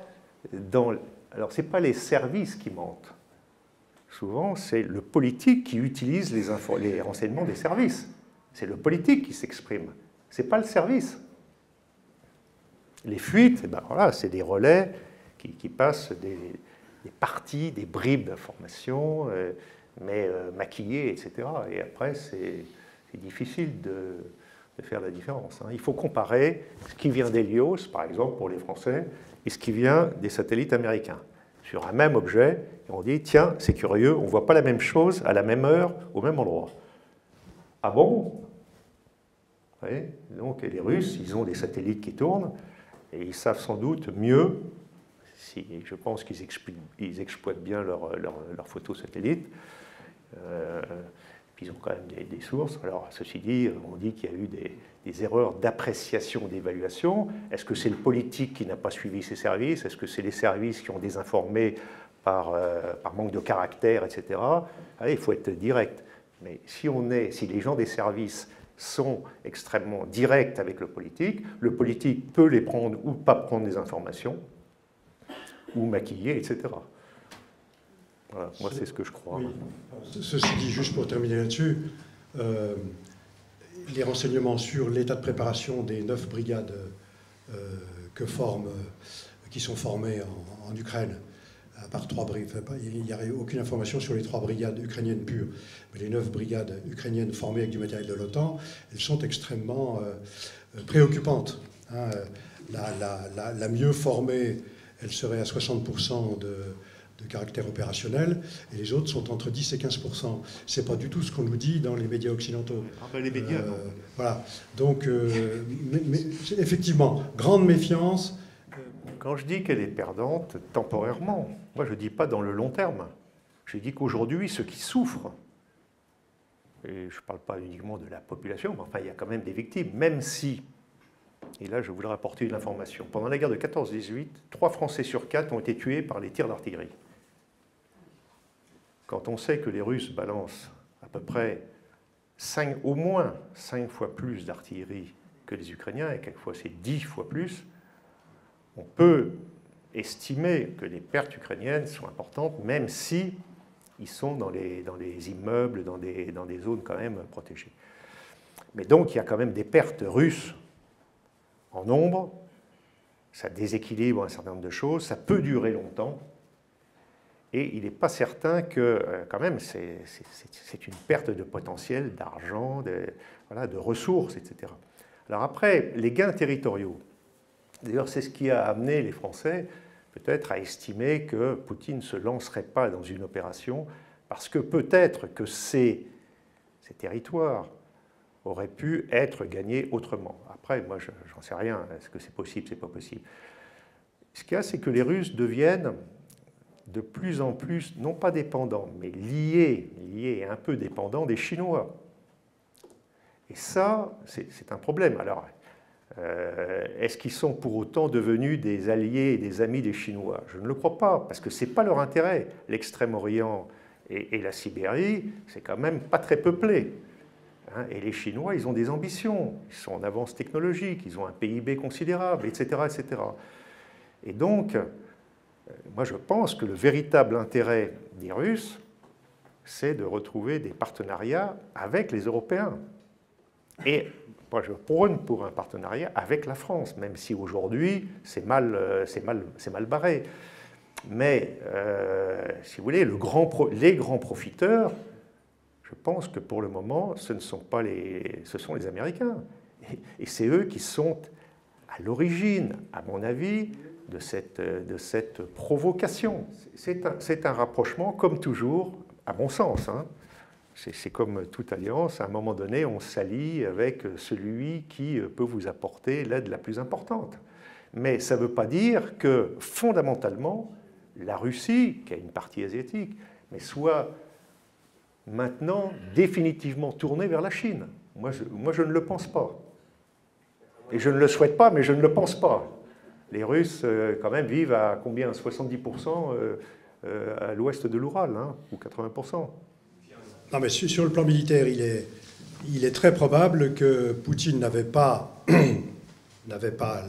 dans... Alors, ce n'est pas les services qui mentent. Souvent, c'est le politique qui utilise les, les renseignements des services. C'est le politique qui s'exprime. Ce n'est pas le service. Les fuites, ben voilà, c'est des relais qui, qui passent des, des parties, des bribes d'informations, euh, mais euh, maquillées, et cetera. Et après, c'est difficile de... de faire la différence. Il faut comparer ce qui vient d'Hélios, par exemple, pour les Français, et ce qui vient des satellites américains. Sur un même objet, on dit, tiens, c'est curieux, on ne voit pas la même chose à la même heure, au même endroit. Ah bon? Oui. Donc les Russes, ils ont des satellites qui tournent, et ils savent sans doute mieux, si, je pense qu'ils ils exploitent bien leurs leur, leur photos satellites, euh, ils ont quand même des, des sources. Alors, ceci dit, on dit qu'il y a eu des, des erreurs d'appréciation, d'évaluation. Est-ce que c'est le politique qui n'a pas suivi ses services? Est-ce que c'est les services qui ont désinformé par, euh, par manque de caractère, et cetera. Allez, il faut être direct. Mais si, on est, si les gens des services sont extrêmement directs avec le politique, le politique peut les prendre ou pas prendre des informations, ou maquiller, et cetera. Voilà, moi, c'est ce que je crois. Oui. Ceci dit, juste pour terminer là-dessus, euh, les renseignements sur l'état de préparation des neuf brigades euh, que forment, qui sont formées en, en Ukraine, à part trois brigades, enfin, il n'y a aucune information sur les trois brigades ukrainiennes pures. Mais les neuf brigades ukrainiennes formées avec du matériel de l'OTAN, elles sont extrêmement euh, préoccupantes. Hein. La, la, la, la mieux formée, elle serait à soixante pour cent de... de caractère opérationnel, et les autres sont entre dix et quinze pour cent. C'est pas du tout ce qu'on nous dit dans les médias occidentaux. Ah ben les médias, euh, voilà. Donc, euh, mais, mais, effectivement, grande méfiance. Quand je dis qu'elle est perdante, temporairement, moi je dis pas dans le long terme. Je dis qu'aujourd'hui, ceux qui souffrent, et je parle pas uniquement de la population, mais enfin il y a quand même des victimes, même si, et là je voulais rapporter une information, pendant la guerre de quatorze dix-huit, trois Français sur quatre ont été tués par les tirs d'artillerie. Quand on sait que les Russes balancent à peu près cinq, au moins cinq fois plus d'artillerie que les Ukrainiens, et quelquefois c'est dix fois plus, on peut estimer que les pertes ukrainiennes sont importantes, même si ils sont dans les, dans les immeubles, dans des, dans des zones quand même protégées. Mais donc il y a quand même des pertes russes en nombre, ça déséquilibre un certain nombre de choses, ça peut durer longtemps. Et il n'est pas certain que, quand même, c'est une perte de potentiel, d'argent, de, voilà, de ressources, et cetera. Alors après, les gains territoriaux. D'ailleurs, c'est ce qui a amené les Français, peut-être, à estimer que Poutine ne se lancerait pas dans une opération, parce que peut-être que ces, ces territoires auraient pu être gagnés autrement. Après, moi, j'en sais rien. Est-ce que c'est possible? C'est pas possible. Ce qu'il y a, c'est que les Russes deviennent de plus en plus, non pas dépendants, mais liés, liés et un peu dépendants des Chinois. Et ça, c'est un problème. Alors, Euh, Est-ce qu'ils sont pour autant devenus des alliés et des amis des Chinois? Je ne le crois pas, parce que ce n'est pas leur intérêt. L'extrême-orient et, et la Sibérie, c'est quand même pas très peuplé. Hein, et les Chinois, ils ont des ambitions, ils sont en avance technologique, ils ont un P I B considérable, et cetera, et cetera. Et donc, euh, moi je pense que le véritable intérêt des Russes, c'est de retrouver des partenariats avec les Européens. Et moi, je prône pour un partenariat avec la France, même si aujourd'hui, c'est mal, c'est mal, c'est mal barré. Mais, euh, si vous voulez, le grand, les grands profiteurs, je pense que pour le moment, ce ne sont pas les, ce sont les Américains. Et, et c'est eux qui sont à l'origine, à mon avis, de cette, de cette provocation. C'est un, c'est un rapprochement, comme toujours, à mon sens, hein. C'est comme toute alliance, à un moment donné, on s'allie avec celui qui peut vous apporter l'aide la plus importante. Mais ça ne veut pas dire que, fondamentalement, la Russie, qui a une partie asiatique, mais soit maintenant définitivement tournée vers la Chine. Moi je, moi, je ne le pense pas. Et je ne le souhaite pas, mais je ne le pense pas. Les Russes, quand même, vivent à combien, soixante-dix pour cent à l'ouest de l'Oural, hein, ou quatre-vingts pour cent. Non, mais sur le plan militaire, il est, il est très probable que Poutine n'avait pas, n'avait pas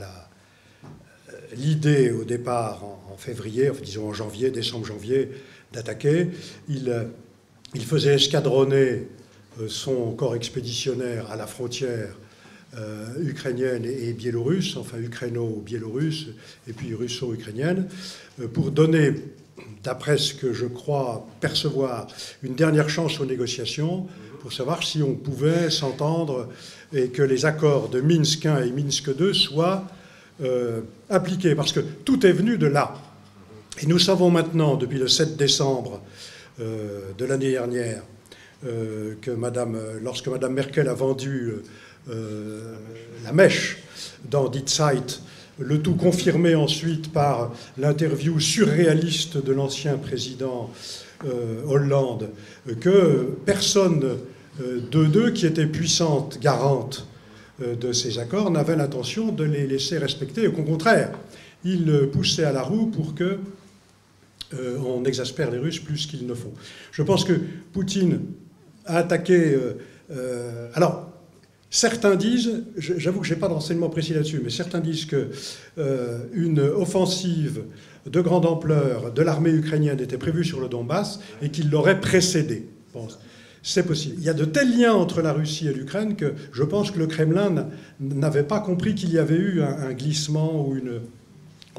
l'idée au départ, en, en février, enfin, disons en janvier, décembre-janvier, d'attaquer. Il, il faisait escadronner son corps expéditionnaire à la frontière euh, ukrainienne et biélorusse, enfin ukraino-biélorusse et puis russo-ukrainienne, pour donner, d'après ce que je crois percevoir, une dernière chance aux négociations pour savoir si on pouvait s'entendre et que les accords de Minsk un et Minsk deux soient euh, appliqués. Parce que tout est venu de là. Et nous savons maintenant, depuis le sept décembre euh, de l'année dernière, euh, que Madame, lorsque Madame Merkel a vendu euh, la mèche dans Die Zeit, le tout confirmé ensuite par l'interview surréaliste de l'ancien président euh, Hollande, que personne euh, de deux qui était puissante, garante euh, de ces accords, n'avait l'intention de les laisser respecter. Au contraire, il poussait à la roue pour que euh, on exaspère les Russes plus qu'ils ne font. Je pense que Poutine a attaqué... Euh, euh, alors. Certains disent, j'avoue que je n'ai pas de renseignements précis là-dessus, mais certains disent que euh, une offensive de grande ampleur de l'armée ukrainienne était prévue sur le Donbass et qu'il l'aurait précédée. Bon, c'est possible. Il y a de tels liens entre la Russie et l'Ukraine que je pense que le Kremlin n'avait pas compris qu'il y avait eu un, un glissement ou une,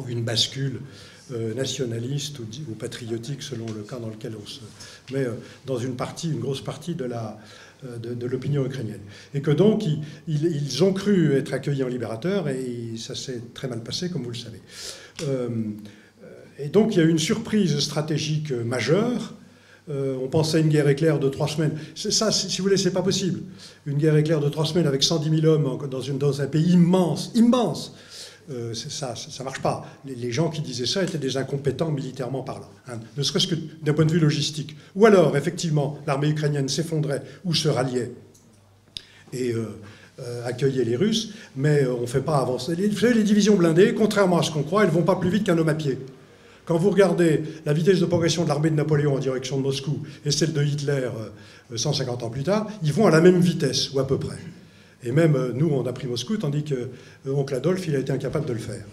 ou une bascule euh, nationaliste ou, ou patriotique, selon le cas dans lequel on se met, euh, dans une partie, une grosse partie de la... de, de l'opinion ukrainienne. Et que donc, ils, ils, ils ont cru être accueillis en libérateurs, et ça s'est très mal passé, comme vous le savez. Euh, et donc, il y a eu une surprise stratégique majeure. Euh, on pensait à une guerre éclair de trois semaines. Ça, si vous voulez, c'est pas possible. Une guerre éclair de trois semaines avec cent dix mille hommes dans, une, dans un pays immense, immense. Euh, ça, ça marche pas. Les, les gens qui disaient ça étaient des incompétents militairement parlant, hein, ne serait-ce que d'un point de vue logistique. Ou alors, effectivement, l'armée ukrainienne s'effondrait ou se ralliait et euh, euh, accueillait les Russes, mais on ne fait pas avancer. Les, vous savez, les divisions blindées, contrairement à ce qu'on croit, elles ne vont pas plus vite qu'un homme à pied. Quand vous regardez la vitesse de progression de l'armée de Napoléon en direction de Moscou et celle de Hitler euh, cent cinquante ans plus tard, ils vont à la même vitesse, ou à peu près. Et même, nous, on a pris Moscou, tandis que euh, oncle Adolphe, il a été incapable de le faire.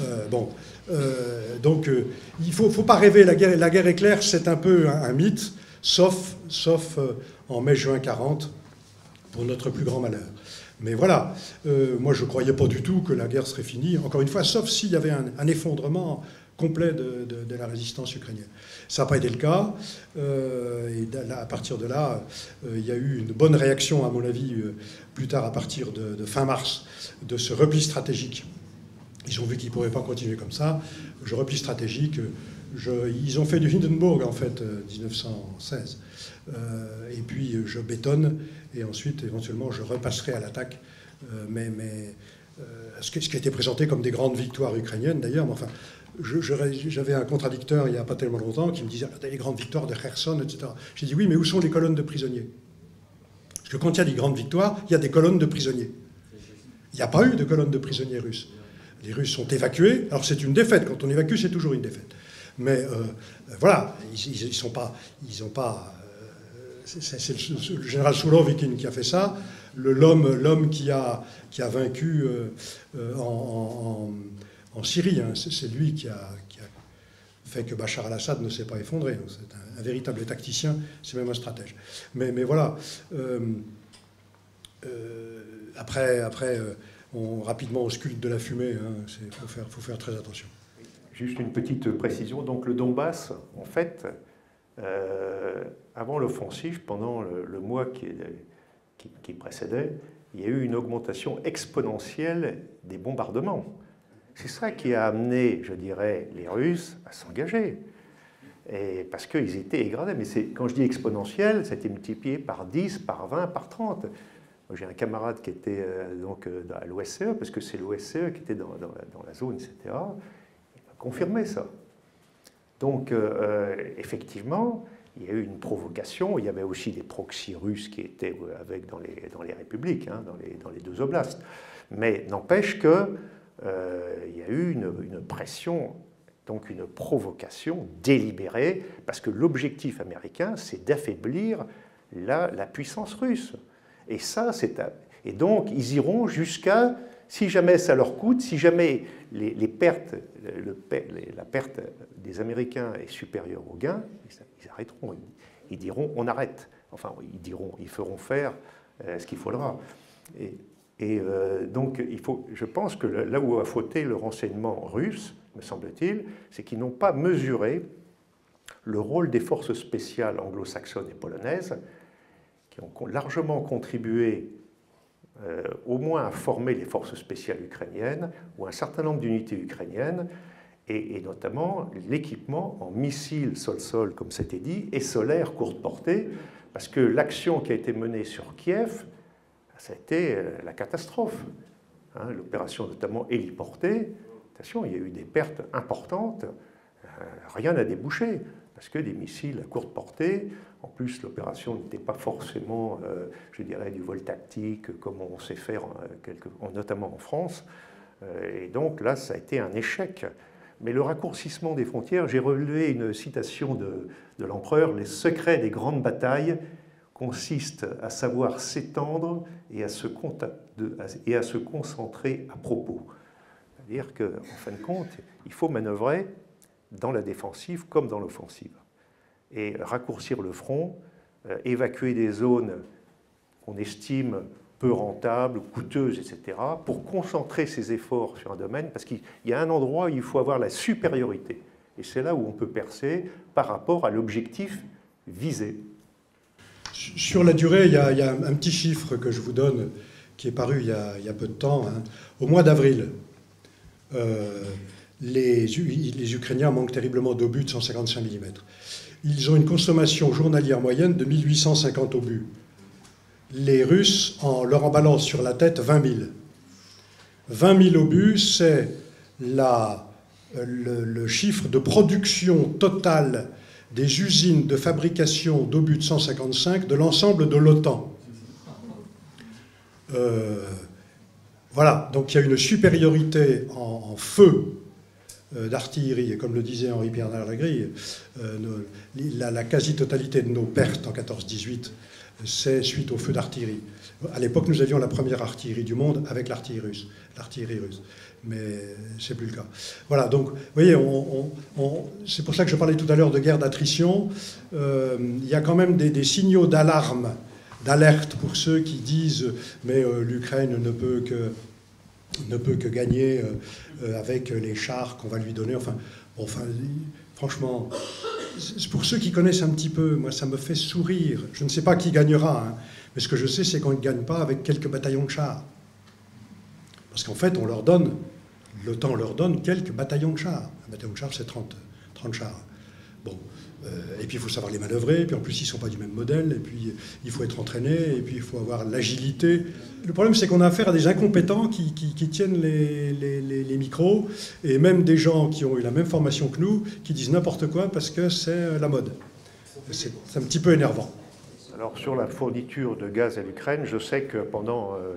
Euh, bon. Euh, donc, euh, il ne faut, faut pas rêver. La guerre, la guerre éclair, c'est un peu un, un mythe, sauf, sauf euh, en mai juin quarante, pour notre plus grand malheur. Mais voilà. Euh, moi, je ne croyais pas du tout que la guerre serait finie, encore une fois, sauf s'il y avait un, un effondrement complet de, de, de la résistance ukrainienne. Ça n'a pas été le cas. Euh, et là, à partir de là, euh, il y a eu une bonne réaction, à mon avis, euh, plus tard, à partir de, de fin mars, de ce repli stratégique. Ils ont vu qu'ils ne pourraient pas continuer comme ça. Je repli stratégique. Je, ils ont fait du Hindenburg, en fait, euh, mille neuf cent seize. Euh, et puis, je bétonne. Et ensuite, éventuellement, je repasserai à l'attaque. Euh, mais mais euh, ce, que, ce qui a été présenté comme des grandes victoires ukrainiennes, d'ailleurs, mais enfin... J'avais un contradicteur il n'y a pas tellement longtemps qui me disait « les grandes victoires de Kherson, et cetera » J'ai dit « oui, mais où sont les colonnes de prisonniers ?» Parce que quand il y a des grandes victoires, il y a des colonnes de prisonniers. Il n'y a pas eu de colonne de prisonniers russes. Les Russes sont évacués. Alors c'est une défaite. Quand on évacue, c'est toujours une défaite. Mais euh, voilà, ils n'ont pas... Ils ont pas c'est le, le général Sourovikine qui a fait ça, l'homme qui a, qui a vaincu euh, en, en, en Syrie. Hein. C'est lui qui a, qui a fait que Bachar al-Assad ne s'est pas effondré. C'est un, un véritable tacticien, c'est même un stratège. Mais, mais voilà. Euh, euh, après, après on, rapidement, on sculpte de la fumée. Hein. Faut faire, faut faire très attention. Juste une petite précision. Donc le Donbass, en fait... Euh, avant l'offensive, pendant le, le mois qui, qui, qui précédait, il y a eu une augmentation exponentielle des bombardements. C'est ça qui a amené, je dirais, les Russes à s'engager. Parce qu'ils étaient dégradés. Mais quand je dis exponentiel, c'était multiplié par dix, par vingt, par trente. J'ai un camarade qui était euh, donc, à l'O S C E, parce que c'est l'O S C E qui était dans, dans, la, dans la zone, et cetera. Il a confirmé ça. Donc, euh, effectivement, il y a eu une provocation. Il y avait aussi des proxys russes qui étaient avec dans les, dans les républiques, hein, dans, les, dans les deux oblasts. Mais n'empêche qu'il euh, y a eu une, une pression, donc une provocation délibérée, parce que l'objectif américain, c'est d'affaiblir la, la puissance russe. Et, ça, c'est, et donc, ils iront jusqu'à... Si jamais ça leur coûte, si jamais les, les pertes, le, le, la perte des Américains est supérieure au gain, ils arrêteront. Ils, ils diront on arrête. Enfin, ils diront, ils feront faire euh, ce qu'il faudra. Et, et euh, donc, il faut, je pense que là où a fauté le renseignement russe, me semble-t-il, c'est qu'ils n'ont pas mesuré le rôle des forces spéciales anglo-saxonnes et polonaises, qui ont largement contribué Euh, au moins à former les forces spéciales ukrainiennes ou un certain nombre d'unités ukrainiennes et, et notamment l'équipement en missiles sol-sol, comme c'était dit, et solaire courte portée, parce que l'action qui a été menée sur Kiev, ça a été euh, la catastrophe. Hein, l'opération notamment héliportée, attention, il y a eu des pertes importantes, euh, rien n'a débouché. Parce que des missiles à courte portée, en plus l'opération n'était pas forcément, euh, je dirais, du vol tactique, comme on sait faire, en, quelque, en, notamment en France. Euh, et donc là, ça a été un échec. Mais le raccourcissement des frontières, j'ai relevé une citation de, de l'empereur, « Les secrets des grandes batailles consistent à savoir s'étendre et, à se de, et à se concentrer à propos. » C'est-à-dire qu'en fin de compte, il faut manœuvrer dans la défensive comme dans l'offensive. Et raccourcir le front, euh, évacuer des zones qu'on estime peu rentables, coûteuses, et cetera, pour concentrer ses efforts sur un domaine, parce qu'il y a un endroit où il faut avoir la supériorité. Et c'est là où on peut percer par rapport à l'objectif visé. Sur la durée, il y, a, il y a un petit chiffre que je vous donne, qui est paru il y a, il y a peu de temps, hein. Au mois d'avril, euh, Les, les Ukrainiens manquent terriblement d'obus de cent cinquante-cinq millimètres. Ils ont une consommation journalière moyenne de mille huit cent cinquante obus. Les Russes en, leur en balancent sur la tête vingt mille. vingt mille obus, c'est le, le chiffre de production totale des usines de fabrication d'obus de cent cinquante-cinq de l'ensemble de l'OTAN. Euh, voilà, donc il y a une supériorité en, en feu d'artillerie, et comme le disait Henri Pinard-Legry, euh, la, la quasi-totalité de nos pertes en quatorze dix-huit, c'est suite au feu d'artillerie. À l'époque, nous avions la première artillerie du monde avec l'artillerie russe, l'artillerie russe, mais c'est plus le cas. Voilà, donc, vous voyez, on, on, on, c'est pour ça que je parlais tout à l'heure de guerre d'attrition. Euh, il y a quand même des, des signaux d'alarme, d'alerte pour ceux qui disent « mais euh, l'Ukraine ne peut que... » ne peut que gagner euh, avec les chars qu'on va lui donner. Enfin, bon, enfin franchement, pour ceux qui connaissent un petit peu, moi, ça me fait sourire. Je ne sais pas qui gagnera, hein, mais ce que je sais, c'est qu'on ne gagne pas avec quelques bataillons de chars. Parce qu'en fait, on leur donne, l'OTAN leur donne quelques bataillons de chars. Un bataillon de chars, c'est trente chars. Bon, euh, et puis il faut savoir les manœuvrer, et puis en plus, ils ne sont pas du même modèle, et puis il faut être entraîné, et puis il faut avoir l'agilité. Le problème, c'est qu'on a affaire à des incompétents qui, qui, qui tiennent les, les, les, les micros, et même des gens qui ont eu la même formation que nous, qui disent n'importe quoi parce que c'est la mode. C'est un petit peu énervant. Alors, sur la fourniture de gaz à l'Ukraine, je sais que pendant euh,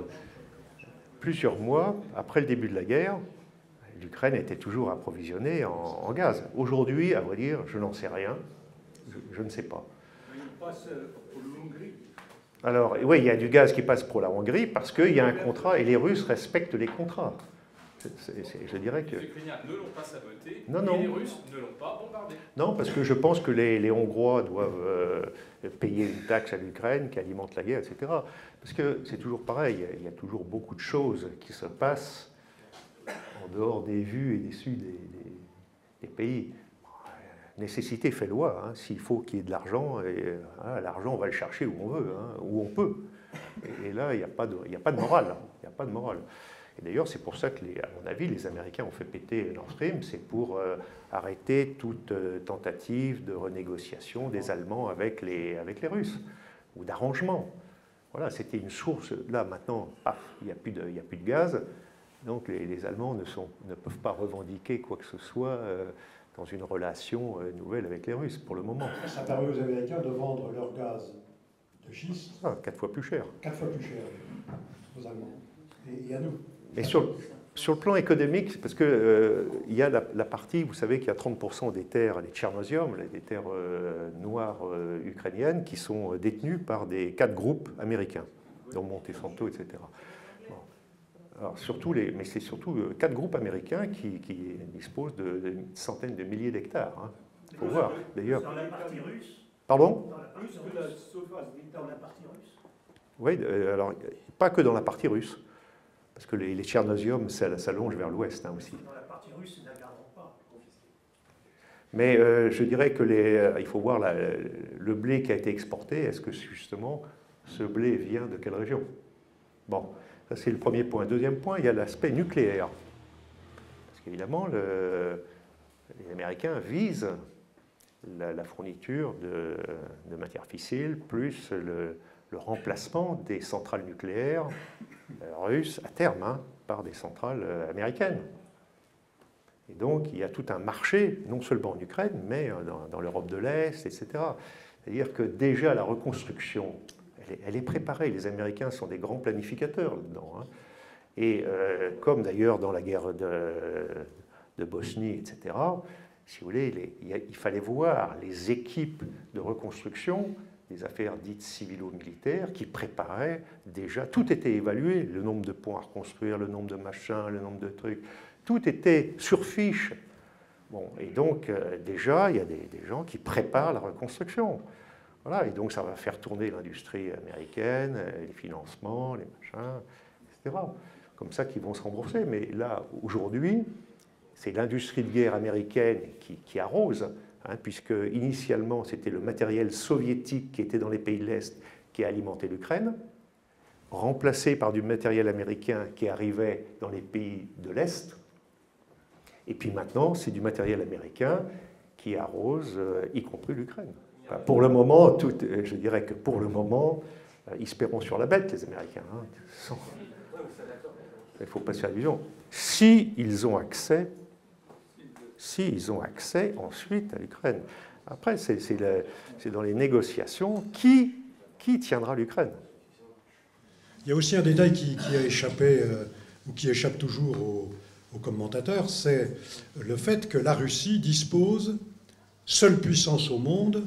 plusieurs mois après le début de la guerre, l'Ukraine était toujours approvisionnée en, en gaz. Aujourd'hui, à vrai dire, je n'en sais rien. Je, je ne sais pas. Il passe pour l'Hongrie. Alors, oui, il y a du gaz qui passe pour la Hongrie parce qu'il y a un contrat et les Russes respectent les contrats. C'est, c'est, je dirais que... Les Ukrainiens ne l'ont pas saboté, non, non. Et les Russes ne l'ont pas bombardé. Non, parce que je pense que les, les Hongrois doivent euh, payer une taxe à l'Ukraine qui alimente la guerre, et cetera. Parce que c'est toujours pareil, il y a toujours beaucoup de choses qui se passent en dehors des vues et des sues des, des, des pays. Nécessité fait loi, hein. S'il faut qu'il y ait de l'argent, hein, l'argent on va le chercher où on veut, hein, où on peut. Et, et là, il n'y a, a pas de morale. Il n'y a pas de morale. Et d'ailleurs, c'est pour ça que, les, à mon avis, les Américains ont fait péter Nord Stream, c'est pour euh, arrêter toute euh, tentative de renégociation des Allemands avec les, avec les Russes, ou d'arrangement. Voilà, c'était une source. Là, maintenant, paf, il n'y a plus de, il n'y a plus de gaz. Donc, les, les Allemands ne, sont, ne peuvent pas revendiquer quoi que ce soit euh, dans une relation euh, nouvelle avec les Russes, pour le moment. Ça permet aux Américains de vendre leur gaz de schiste. Ah, quatre fois plus cher. Quatre fois plus cher aux Allemands. Et, et à nous. Mais sur, sur le plan économique, parce qu'il euh, y a la, la partie, vous savez qu'il y a trente pour cent des terres, les Tchernozium, des terres euh, noires euh, ukrainiennes, qui sont détenues par des quatre groupes américains, dont Monsanto, et cetera. Bon. Alors, surtout les, mais c'est surtout euh, quatre groupes américains qui, qui disposent de, de centaines de milliers d'hectares. Hein. Il faut voir, d'ailleurs. Dans la partie russe. Pardon ? Plus que la Sauvage, dans la partie russe. Oui, euh, alors, pas que dans la partie russe. Parce que les, les Tchernozium, ça s'allonge vers l'ouest hein, aussi. Dans la partie russe, ils ne la garderont pas. Mais euh, je dirais que les, euh, il faut voir la, le blé qui a été exporté. Est-ce que justement ce blé vient de quelle région? Bon, ça c'est le premier point. Deuxième point, il y a l'aspect nucléaire. Parce qu'évidemment, le, les Américains visent la, la fourniture de, de matières fissiles plus le... le remplacement des centrales nucléaires russes à terme hein, par des centrales américaines. Et donc, il y a tout un marché, non seulement en Ukraine, mais dans, dans l'Europe de l'Est, et cetera. C'est-à-dire que déjà, la reconstruction, elle est, elle est préparée. Les Américains sont des grands planificateurs là-dedans. Hein. Et euh, comme d'ailleurs dans la guerre de, de Bosnie, et cetera, si vous voulez, les, il, a, il fallait voir les équipes de reconstruction des affaires dites civilo-militaires qui préparaient déjà, tout était évalué, le nombre de ponts à reconstruire, le nombre de machins, le nombre de trucs, tout était sur fiche. Bon, et donc euh, déjà, il y a des, des gens qui préparent la reconstruction. Voilà, et donc ça va faire tourner l'industrie américaine, les financements, les machins, et cetera. Comme ça qu'ils vont se rembourser. Mais là, aujourd'hui, c'est l'industrie de guerre américaine qui, qui arrose. Hein, puisque initialement c'était le matériel soviétique qui était dans les pays de l'Est qui a alimenté l'Ukraine, remplacé par du matériel américain qui arrivait dans les pays de l'Est, et puis maintenant c'est du matériel américain qui arrose euh, y compris l'Ukraine. Enfin, pour le moment, tout, euh, je dirais que pour le moment, euh, ils se paieront sur la bête les Américains. Hein, sans... Il faut pas se faire illusion. Si ils ont accès si ils ont accès ensuite à l'Ukraine. Après, c'est le, dans les négociations, qui, qui tiendra l'Ukraine? Il y a aussi un détail qui, qui a échappé, euh, ou qui échappe toujours aux, aux commentateurs, c'est le fait que la Russie dispose, seule puissance au monde,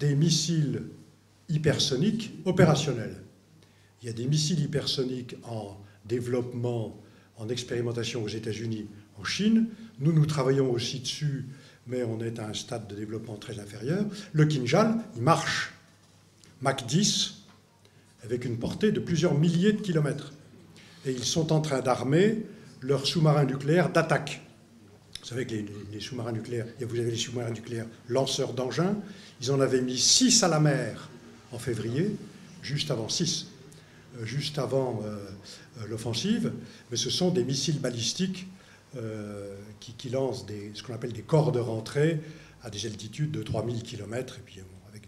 des missiles hypersoniques opérationnels. Il y a des missiles hypersoniques en développement, en expérimentation aux États-Unis, en Chine. Nous, nous travaillons aussi dessus, mais on est à un stade de développement très inférieur. Le Kinjal, il marche. Mach dix, avec une portée de plusieurs milliers de kilomètres. Et ils sont en train d'armer leurs sous-marins nucléaires d'attaque. Vous savez que les, les sous-marins nucléaires, vous avez les sous-marins nucléaires lanceurs d'engins. Ils en avaient mis six à la mer en février, juste avant six, juste avant euh, l'offensive. Mais ce sont des missiles balistiques Euh, qui, qui lance des, ce qu'on appelle des corps de rentrée à des altitudes de trois mille kilomètres, et puis bon, avec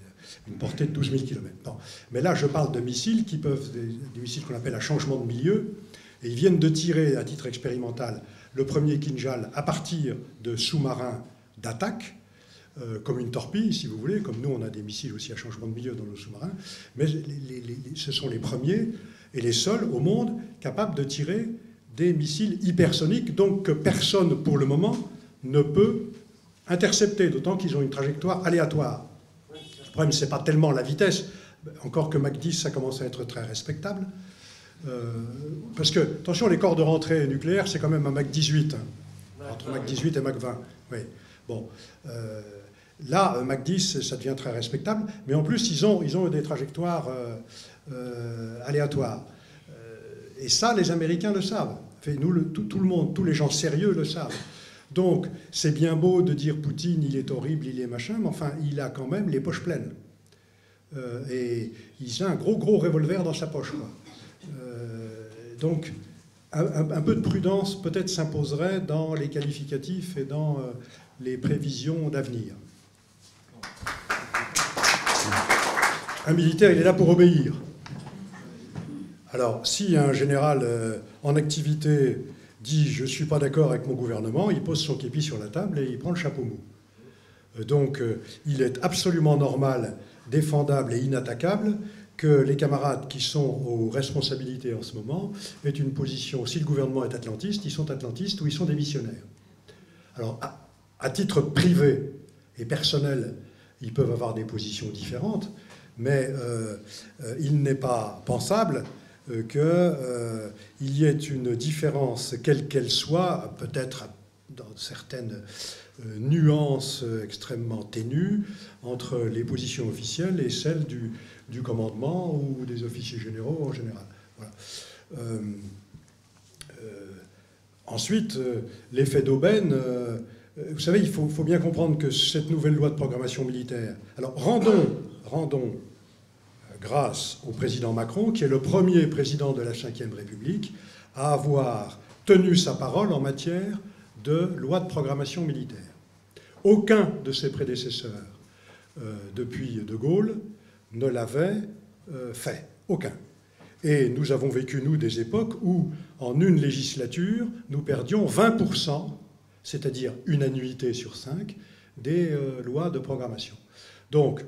une portée de douze mille kilomètres. Non. Mais là, je parle de missiles qui peuvent, des, des missiles qu'on appelle à changement de milieu, et ils viennent de tirer, à titre expérimental, le premier Kinjal à partir de sous-marins d'attaque, euh, comme une torpille, si vous voulez, comme nous, on a des missiles aussi à changement de milieu dans nos sous-marins, mais les, les, les, ce sont les premiers, et les seuls au monde capables de tirer des missiles hypersoniques, donc que personne pour le moment ne peut intercepter, d'autant qu'ils ont une trajectoire aléatoire. Le problème, ce n'est pas tellement la vitesse, encore que Mach dix, ça commence à être très respectable. Euh, parce que, attention, les corps de rentrée nucléaire, c'est quand même un Mach dix-huit, hein, entre Mach dix-huit et Mach vingt. Oui. Bon, euh, là, Mach dix, ça devient très respectable, mais en plus, ils ont, ils ont des trajectoires euh, euh, aléatoires. Et ça, les Américains le savent. Enfin, nous, le, tout, tout le monde, tous les gens sérieux le savent. Donc, c'est bien beau de dire Poutine, il est horrible, il est machin, mais enfin, il a quand même les poches pleines. Euh, et il a un gros, gros revolver dans sa poche, quoi. Euh, donc, un, un peu de prudence, peut-être, s'imposerait dans les qualificatifs et dans euh, les prévisions d'avenir. Un militaire, il est là pour obéir. Alors, si un général euh, en activité dit « je ne suis pas d'accord avec mon gouvernement », il pose son képi sur la table et il prend le chapeau mou. Euh, donc, euh, il est absolument normal, défendable et inattaquable que les camarades qui sont aux responsabilités en ce moment aient une position. Si le gouvernement est atlantiste, ils sont atlantistes ou ils sont démissionnaires. Alors, à, à titre privé et personnel, ils peuvent avoir des positions différentes, mais euh, euh, il n'est pas pensable qu'il euh, y ait une différence, quelle qu'elle soit, peut-être dans certaines euh, nuances extrêmement ténues, entre les positions officielles et celles du, du commandement ou des officiers généraux en général. Voilà. Euh, euh, ensuite, euh, l'effet d'aubaine, euh, vous savez, il faut, faut bien comprendre que cette nouvelle loi de programmation militaire... Alors, rendons, rendons... grâce au président Macron, qui est le premier président de la cinquième République, à avoir tenu sa parole en matière de loi de programmation militaire. Aucun de ses prédécesseurs, euh, depuis De Gaulle, ne l'avait euh, fait. Aucun. Et nous avons vécu, nous, des époques où, en une législature, nous perdions vingt pour cent, c'est-à-dire une annuité sur cinq, des euh, lois de programmation. Donc,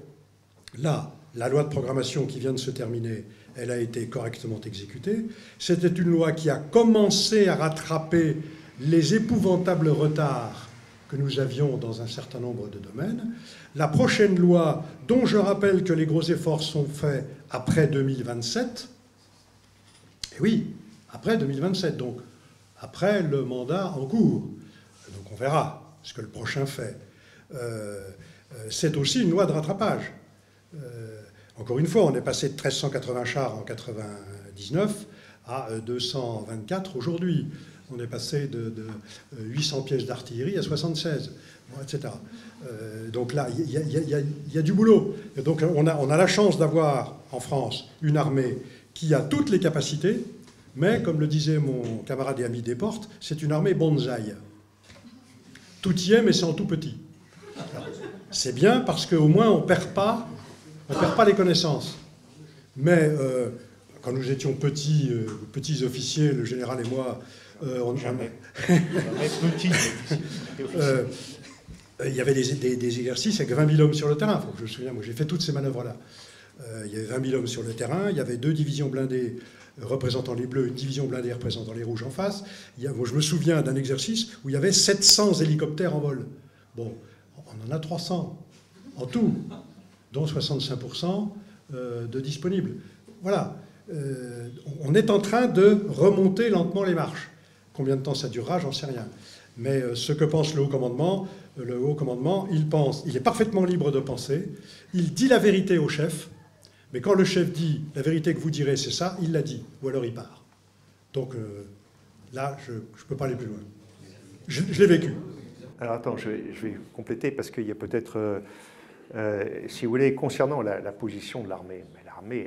là... La loi de programmation qui vient de se terminer, elle a été correctement exécutée. C'était une loi qui a commencé à rattraper les épouvantables retards que nous avions dans un certain nombre de domaines. La prochaine loi, dont je rappelle que les gros efforts sont faits après deux mille vingt-sept, et oui, après deux mille vingt-sept, donc après le mandat en cours. Donc on verra ce que le prochain fait. Euh, c'est aussi une loi de rattrapage. Euh, Encore une fois, on est passé de mille trois cent quatre-vingts chars en mille neuf cent quatre-vingt-dix-neuf à deux cent vingt-quatre aujourd'hui. On est passé de, de huit cents pièces d'artillerie à soixante-seize, et cetera. Euh, donc là, il y, y, y, y a du boulot. Et donc on a, on a la chance d'avoir en France une armée qui a toutes les capacités, mais comme le disait mon camarade et ami Desportes, c'est une armée bonsaï. Tout y est, mais c'est en tout petit. C'est bien parce qu'au moins on ne perd pas. On ne perd pas les connaissances. Mais euh, quand nous étions petits, euh, petits officiers, le général et moi, euh, on jamais. Petits. euh, il y avait des, des, des exercices avec vingt mille hommes sur le terrain. Faut que je me souvienne, moi j'ai fait toutes ces manœuvres-là. Euh, il y avait vingt mille hommes sur le terrain. Il y avait deux divisions blindées représentant les bleus, une division blindée représentant les rouges en face. Il y a, moi, je me souviens d'un exercice où il y avait sept cents hélicoptères en vol. Bon, on en a trois cents en tout, dont soixante-cinq pour cent de disponibles. Voilà. On est en train de remonter lentement les marches. Combien de temps ça durera, j'en sais rien. Mais ce que pense le haut commandement, le haut commandement, il pense, il est parfaitement libre de penser, il dit la vérité au chef, mais quand le chef dit la vérité que vous direz, c'est ça, il l'a dit, ou alors il part. Donc là, je ne peux pas aller plus loin. Je, je l'ai vécu. Alors attends, je vais, je vais compléter, parce qu'il y a peut-être... Euh... Euh, si vous voulez, concernant la, la position de l'armée, l'armée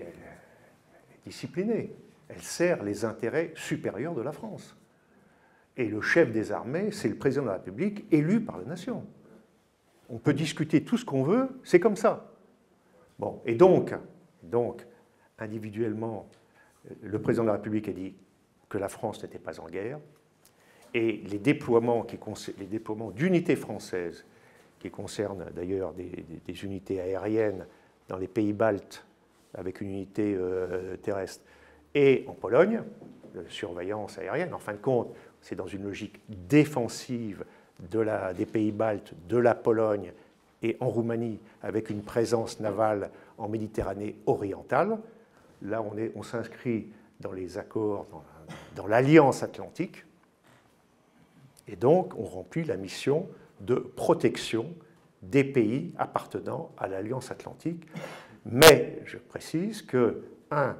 est disciplinée, elle sert les intérêts supérieurs de la France. Et le chef des armées, c'est le président de la République élu par la nation. On peut discuter tout ce qu'on veut, c'est comme ça. Bon, et donc, donc, individuellement, le président de la République a dit que la France n'était pas en guerre, et les déploiements, qui, les déploiements d'unités françaises qui concerne d'ailleurs des, des, des unités aériennes dans les pays baltes, avec une unité euh, terrestre, et en Pologne, de surveillance aérienne. En fin de compte, c'est dans une logique défensive de la, des pays baltes, de la Pologne et en Roumanie, avec une présence navale en Méditerranée orientale. Là, on est, on s'inscrit dans les accords, dans, dans l'Alliance atlantique, et donc on remplit la mission de protection des pays appartenant à l'Alliance atlantique. Mais je précise que, un,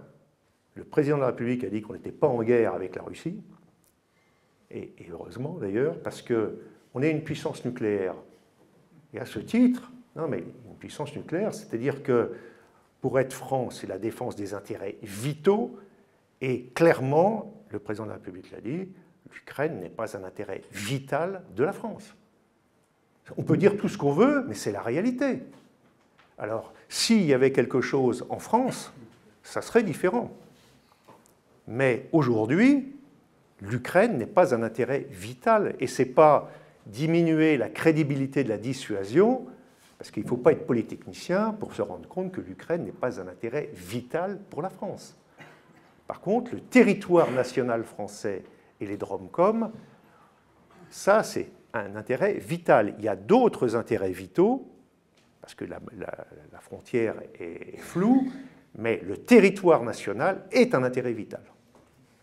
le président de la République a dit qu'on n'était pas en guerre avec la Russie, et, et heureusement d'ailleurs, parce qu'on est une puissance nucléaire. Et à ce titre, non mais une puissance nucléaire, c'est-à-dire que, pour être franc, c'est la défense des intérêts vitaux, et clairement, le président de la République l'a dit, l'Ukraine n'est pas un intérêt vital de la France. On peut dire tout ce qu'on veut, mais c'est la réalité. Alors, s'il y avait quelque chose en France, ça serait différent. Mais aujourd'hui, l'Ukraine n'est pas un intérêt vital, et ce n'est pas diminuer la crédibilité de la dissuasion, parce qu'il ne faut pas être polytechnicien pour se rendre compte que l'Ukraine n'est pas un intérêt vital pour la France. Par contre, le territoire national français et les DROMCOM, ça c'est un intérêt vital. Il y a d'autres intérêts vitaux, parce que la, la, la frontière est floue, mais le territoire national est un intérêt vital.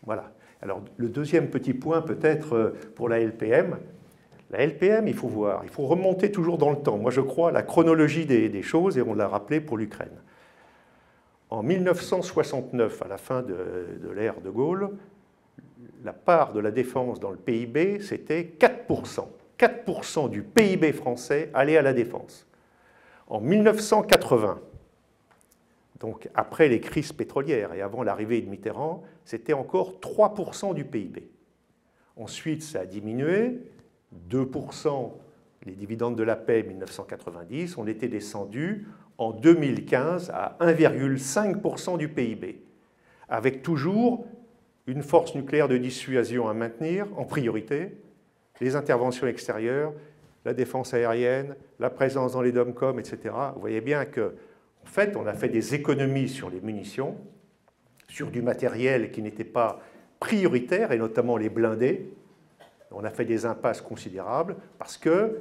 Voilà. Alors le deuxième petit point peut-être pour la L P M, la L P M, il faut voir, il faut remonter toujours dans le temps. Moi je crois à la chronologie des, des choses, et on l'a rappelé pour l'Ukraine. En mille neuf cent soixante-neuf, à la fin de, de l'ère de Gaulle, la part de la défense dans le P I B, c'était quatre pour cent. quatre pour cent du P I B français allait à la défense. En mille neuf cent quatre-vingt, donc après les crises pétrolières et avant l'arrivée de Mitterrand, c'était encore trois pour cent du P I B. Ensuite, ça a diminué, deux pour cent les dividendes de la paix mille neuf cent quatre-vingt-dix, on était descendu en deux mille quinze à un virgule cinq pour cent du P I B, avec toujours une force nucléaire de dissuasion à maintenir en priorité, les interventions extérieures, la défense aérienne, la présence dans les DOMCOM, et cetera. Vous voyez bien que, en fait, on a fait des économies sur les munitions, sur du matériel qui n'était pas prioritaire, et notamment les blindés. On a fait des impasses considérables parce que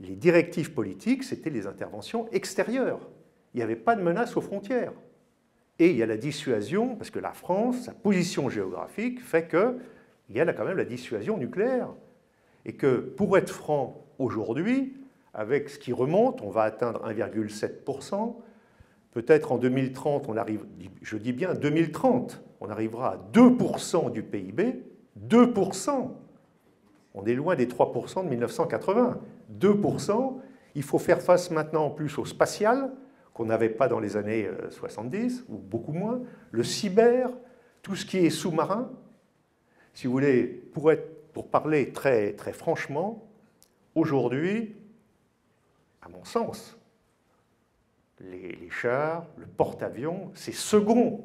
les directives politiques, c'était les interventions extérieures. Il n'y avait pas de menace aux frontières. Et il y a la dissuasion, parce que la France, sa position géographique, fait qu'il y a quand même la dissuasion nucléaire. Et que, pour être franc, aujourd'hui, avec ce qui remonte, on va atteindre un virgule sept pour cent. Peut-être en deux mille trente, on arrive, je dis bien deux mille trente, on arrivera à deux pour cent du P I B. deux pour cent, on est loin des trois pour cent de mille neuf cent quatre-vingt. deux pour cent, il faut faire face maintenant en plus au spatial, qu'on n'avait pas dans les années soixante-dix, ou beaucoup moins, le cyber, tout ce qui est sous-marin. Si vous voulez, pour, être, pour parler très, très franchement, aujourd'hui, à mon sens, les, les chars, le porte-avions, c'est second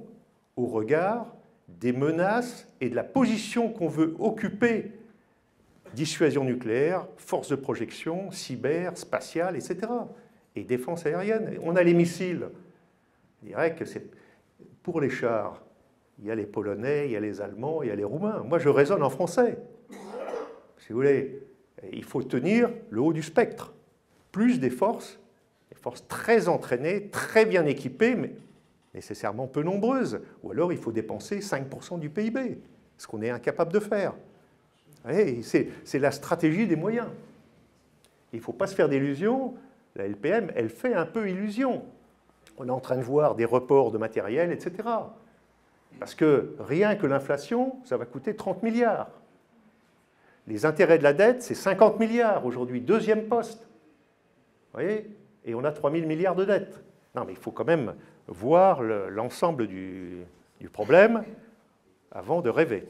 au regard des menaces et de la position qu'on veut occuper, dissuasion nucléaire, force de projection, cyber, spatiale, et cetera, et défense aérienne. On a les missiles. Je dirais que c'est pour les chars, il y a les Polonais, il y a les Allemands, il y a les Roumains. Moi, je raisonne en français. Si vous voulez, il faut tenir le haut du spectre. Plus des forces, des forces très entraînées, très bien équipées, mais nécessairement peu nombreuses, ou alors il faut dépenser cinq pour cent du P I B, ce qu'on est incapable de faire. C'est la stratégie des moyens. Il ne faut pas se faire d'illusions, la L P M, elle fait un peu illusion. On est en train de voir des reports de matériel, et cetera. Parce que rien que l'inflation, ça va coûter trente milliards. Les intérêts de la dette, c'est cinquante milliards aujourd'hui, deuxième poste. Vous voyez? Et on a trois mille milliards de dettes. Non, mais il faut quand même voir l'ensemble le, du, du problème avant de rêver.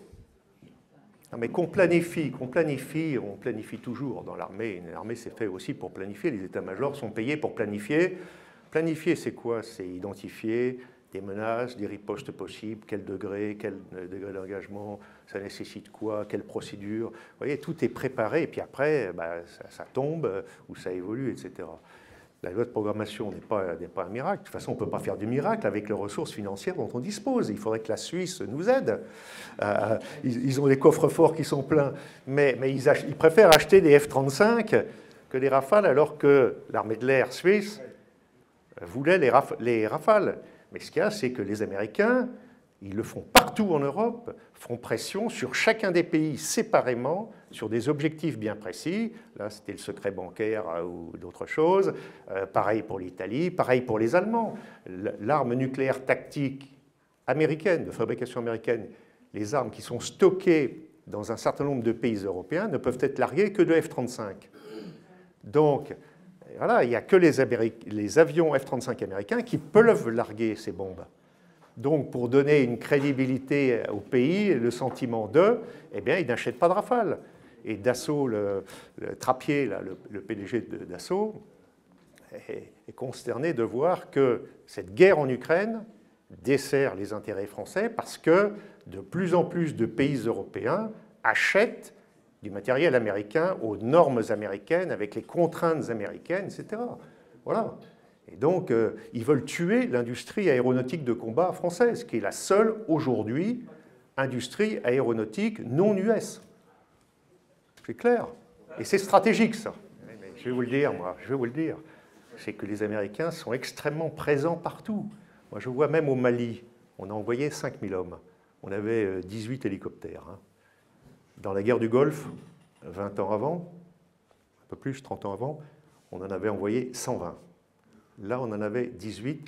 Non, mais qu'on planifie, qu'on planifie, on planifie toujours dans l'armée. L'armée, c'est fait aussi pour planifier. Les états-majors sont payés pour planifier. Planifier, c'est quoi? C'est identifier des menaces, des ripostes possibles, quel degré, quel degré d'engagement, ça nécessite quoi, quelle procédure. Vous voyez, tout est préparé, et puis après, bah, ça, ça tombe ou ça évolue, et cetera La loi de programmation n'est pas, n'est pas un miracle. De toute façon, on ne peut pas faire du miracle avec les ressources financières dont on dispose. Il faudrait que la Suisse nous aide. Euh, ils, ils ont des coffres forts qui sont pleins, mais, mais ils, ach- ils préfèrent acheter des F trente-cinq que des Rafales, alors que l'armée de l'air suisse voulait les, raf- les Rafales. Mais ce qu'il y a, c'est que les Américains, ils le font partout en Europe, font pression sur chacun des pays séparément, sur des objectifs bien précis. Là, c'était le secret bancaire ou d'autres choses. Euh, pareil pour l'Italie, pareil pour les Allemands. L'arme nucléaire tactique américaine, de fabrication américaine, les armes qui sont stockées dans un certain nombre de pays européens ne peuvent être larguées que de F trente-cinq. Donc, voilà, il n'y a que les, Amérique, les avions F trente-cinq américains qui peuvent larguer ces bombes. Donc, pour donner une crédibilité au pays, le sentiment d'eux, eh bien, ils n'achètent pas de Rafale. Et Dassault, le, le Trappier, là, le, le P D G de Dassault, est, est consterné de voir que cette guerre en Ukraine dessert les intérêts français parce que de plus en plus de pays européens achètent du matériel américain aux normes américaines, avec les contraintes américaines, et cetera. Voilà. Et donc, euh, ils veulent tuer l'industrie aéronautique de combat française, qui est la seule, aujourd'hui, industrie aéronautique non U S. C'est clair. Et c'est stratégique, ça. Je vais vous le dire, moi, je vais vous le dire. C'est que les Américains sont extrêmement présents partout. Moi, je vois même au Mali, on a envoyé cinq mille hommes. On avait dix-huit hélicoptères. Hein. Dans la guerre du Golfe, vingt ans avant, un peu plus, trente ans avant, on en avait envoyé cent vingt. Là, on en avait dix-huit.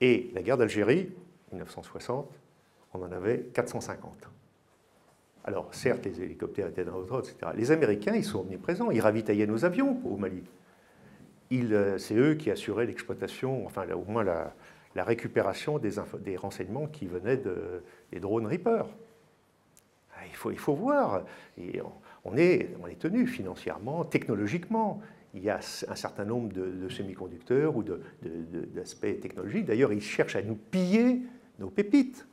Et la guerre d'Algérie, mille neuf cent soixante, on en avait quatre cent cinquante. Alors, certes, les hélicoptères étaient dans notre ordre, et cetera. Les Américains, ils sont omniprésents. Ils ravitaillaient nos avions au Mali. C'est eux qui assuraient l'exploitation, enfin, au moins la, la récupération des, des renseignements qui venaient de, des drones Reaper. Il faut, il faut voir. Et on, on est, on est tenu financièrement, technologiquement. Il y a un certain nombre de, de semi-conducteurs ou de, de, de, d'aspects technologiques. D'ailleurs, ils cherchent à nous piller nos pépites.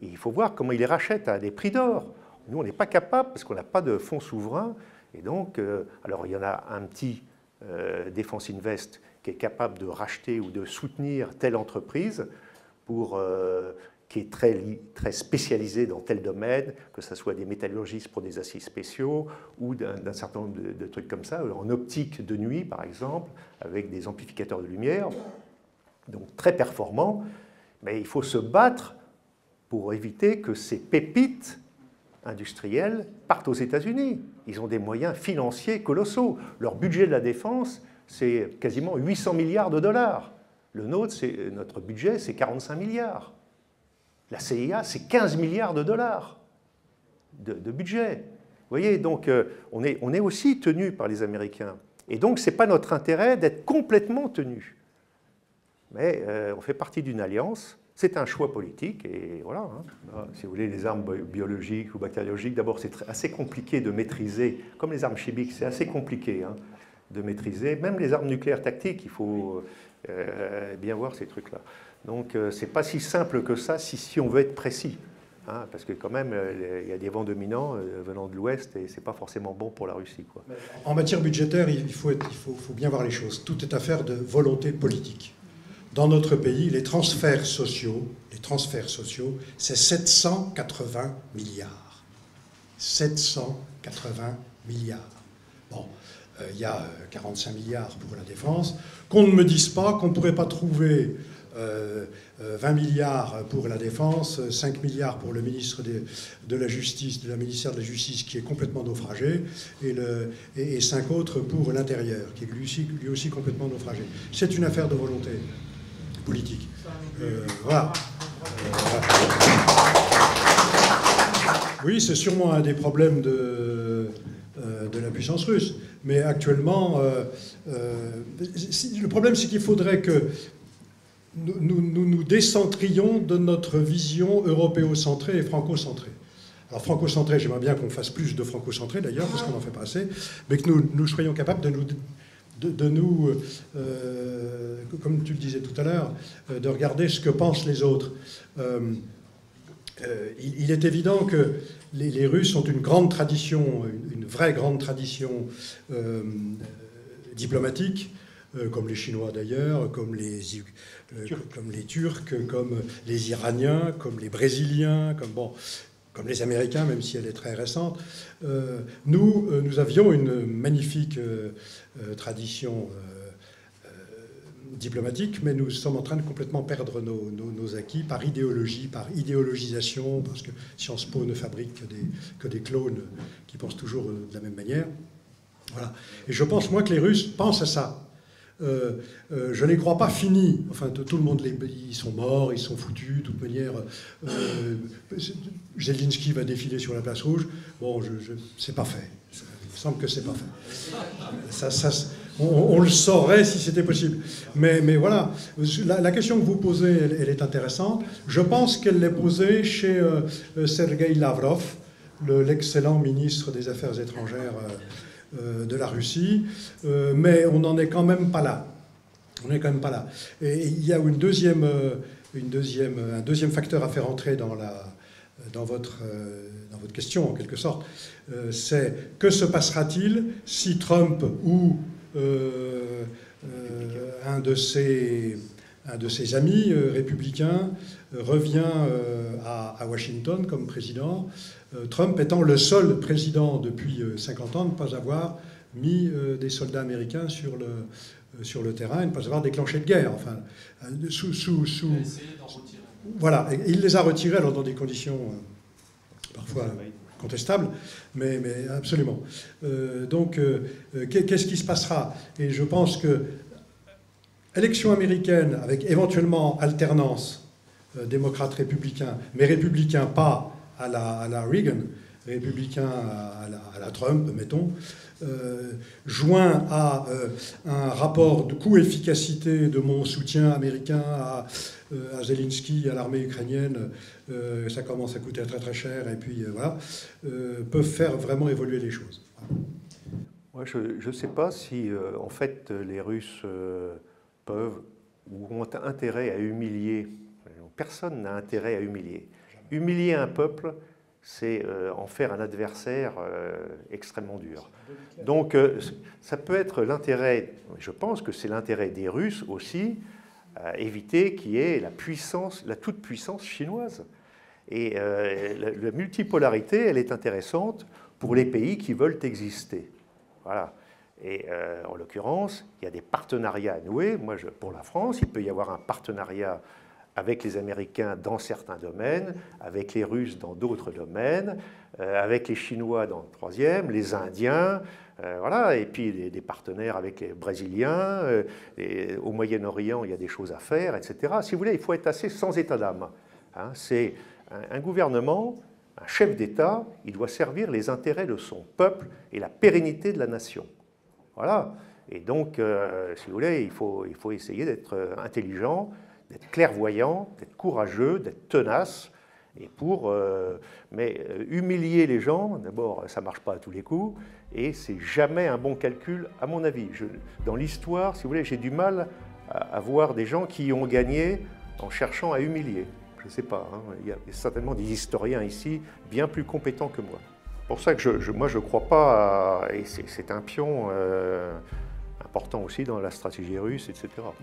Et il faut voir comment ils les rachètent à des prix d'or. Nous, on n'est pas capable parce qu'on n'a pas de fonds souverains. Et donc, euh, alors il y en a un petit euh, Défense Invest qui est capable de racheter ou de soutenir telle entreprise pour... Euh, qui est très, très spécialisé dans tel domaine, que ce soit des métallurgistes pour des aciers spéciaux ou d'un, d'un certain nombre de, de trucs comme ça, en optique de nuit par exemple, avec des amplificateurs de lumière, donc très performants. Mais il faut se battre pour éviter que ces pépites industrielles partent aux États-Unis. Ils ont des moyens financiers colossaux. Leur budget de la défense, c'est quasiment huit cents milliards de dollars. Le nôtre, c'est, notre budget, c'est quarante-cinq milliards. La C I A, c'est quinze milliards de dollars de, de budget. Vous voyez, donc, euh, on, est, on est aussi tenu par les Américains. Et donc, ce n'est pas notre intérêt d'être complètement tenu. Mais euh, on fait partie d'une alliance. C'est un choix politique, et voilà. Hein. Alors, si vous voulez, les armes biologiques ou bactériologiques, d'abord, c'est très, assez compliqué de maîtriser. Comme les armes chimiques, c'est assez compliqué hein, de maîtriser. Même les armes nucléaires tactiques, il faut euh, bien voir ces trucs-là. Donc, euh, ce n'est pas si simple que ça si, si on veut être précis. Hein, parce que quand même, euh, il y a des vents dominants euh, venant de l'Ouest et ce n'est pas forcément bon pour la Russie. Quoi. En matière budgétaire, il, faut, être, il faut, faut bien voir les choses. Tout est affaire de volonté politique. Dans notre pays, les transferts sociaux, les transferts sociaux, c'est sept cent quatre-vingts milliards. sept cent quatre-vingts milliards. Bon. Euh, il y a quarante-cinq milliards pour la défense. Qu'on ne me dise pas qu'on ne pourrait pas trouver... vingt milliards pour la défense, cinq milliards pour le ministre de, de la Justice, de la ministère de la Justice qui est complètement naufragé, et, le, et, et cinq autres pour l'intérieur, qui est lui aussi, lui aussi complètement naufragé. C'est une affaire de volonté politique. Euh, voilà. Oui, c'est sûrement un des problèmes de, de la puissance russe, mais actuellement, euh, euh, le problème c'est qu'il faudrait que Nous nous, nous décentrions de notre vision européocentrée et franco-centrée. Alors franco-centrée, j'aimerais bien qu'on fasse plus de franco-centrée d'ailleurs, parce qu'on en fait pas assez, mais que nous, nous soyons capables de nous, de, de nous euh, comme tu le disais tout à l'heure, euh, de regarder ce que pensent les autres. Euh, euh, il, il est évident que les, les Russes ont une grande tradition, une, une vraie grande tradition euh, diplomatique, euh, comme les Chinois d'ailleurs, comme les, euh, comme les Turcs, comme les Iraniens, comme les Brésiliens, comme, bon, comme les Américains, même si elle est très récente. Euh, nous, euh, nous avions une magnifique euh, euh, tradition euh, euh, diplomatique, mais nous sommes en train de complètement perdre nos, nos, nos acquis par idéologie, par idéologisation, parce que Sciences Po ne fabrique que des, que des clones qui pensent toujours de la même manière. Voilà. Et je pense, moi, que les Russes pensent à ça. Euh, euh, je ne les crois pas finis. Enfin, tout le monde, les, ils sont morts, ils sont foutus, de toute manière. Euh, Zelensky va défiler sur la place rouge. Bon, je, je, c'est pas fait. Il me semble que c'est pas fait. Ça, ça, on, on le saurait si c'était possible. Mais, mais voilà, la, la question que vous posez, elle, elle est intéressante. Je pense qu'elle l'est posée chez euh, Sergueï Lavrov, l'excellent ministre des Affaires étrangères euh, de la Russie, euh, mais on n'en est quand même pas là. On n'est quand même pas là. Et il y a une deuxième, une deuxième, un deuxième facteur à faire entrer dans, la, dans, votre, dans votre question, en quelque sorte, euh, c'est que se passera-t-il si Trump ou euh, euh, un, de ses, un de ses amis euh, républicains euh, revient euh, à, à Washington comme président, Trump étant le seul président depuis cinquante ans de ne pas avoir mis des soldats américains sur le, sur le terrain et de ne pas avoir déclenché de guerre. Enfin, sous, sous, sous... Il a essayé d'en retirer. Voilà, et il les a retirés alors dans des conditions parfois contestables, mais, mais absolument. Euh, donc, euh, qu'est-ce qui se passera? Et je pense que élection américaine avec éventuellement alternance euh, démocrate-républicain, mais républicain pas à la, à la Reagan, républicain à la, à la Trump, mettons, euh, joint à euh, un rapport de coût-efficacité de mon soutien américain à, euh, à Zelensky, à l'armée ukrainienne, euh, ça commence à coûter très très cher, et puis euh, voilà, euh, peuvent faire vraiment évoluer les choses. Ouais, je ne sais pas si, euh, en fait, les Russes euh, peuvent ou ont intérêt à humilier. Personne n'a intérêt à humilier. Humilier un peuple, c'est euh, en faire un adversaire euh, extrêmement dur. Donc euh, ça peut être l'intérêt, je pense que c'est l'intérêt des Russes aussi, euh, éviter qu'il y ait la puissance, la toute-puissance chinoise. Et euh, la, la multipolarité, elle est intéressante pour les pays qui veulent exister. Voilà. Et euh, en l'occurrence, il y a des partenariats à nouer. Moi, je, pour la France, il peut y avoir un partenariat avec les Américains dans certains domaines, avec les Russes dans d'autres domaines, euh, avec les Chinois dans le troisième, les Indiens, euh, voilà, et puis des, des partenaires avec les Brésiliens, euh, et au Moyen-Orient, il y a des choses à faire, et cetera. Si vous voulez, il faut être assez sans état d'âme. Hein. C'est un, un gouvernement, un chef d'État, il doit servir les intérêts de son peuple et la pérennité de la nation. Voilà. Et donc, euh, si vous voulez, il faut, il faut essayer d'être intelligent, d'être clairvoyant, d'être courageux, d'être tenace, et pour, euh, mais humilier les gens, d'abord, ça ne marche pas à tous les coups, et c'est jamais un bon calcul, à mon avis. Je, dans l'histoire, si vous voulez, j'ai du mal à, à voir des gens qui ont gagné en cherchant à humilier. Je ne sais pas, hein, il y a certainement des historiens ici bien plus compétents que moi. C'est pour ça que je, je, moi, je ne crois pas, à, et c'est un pion euh, important aussi dans la stratégie russe, et cetera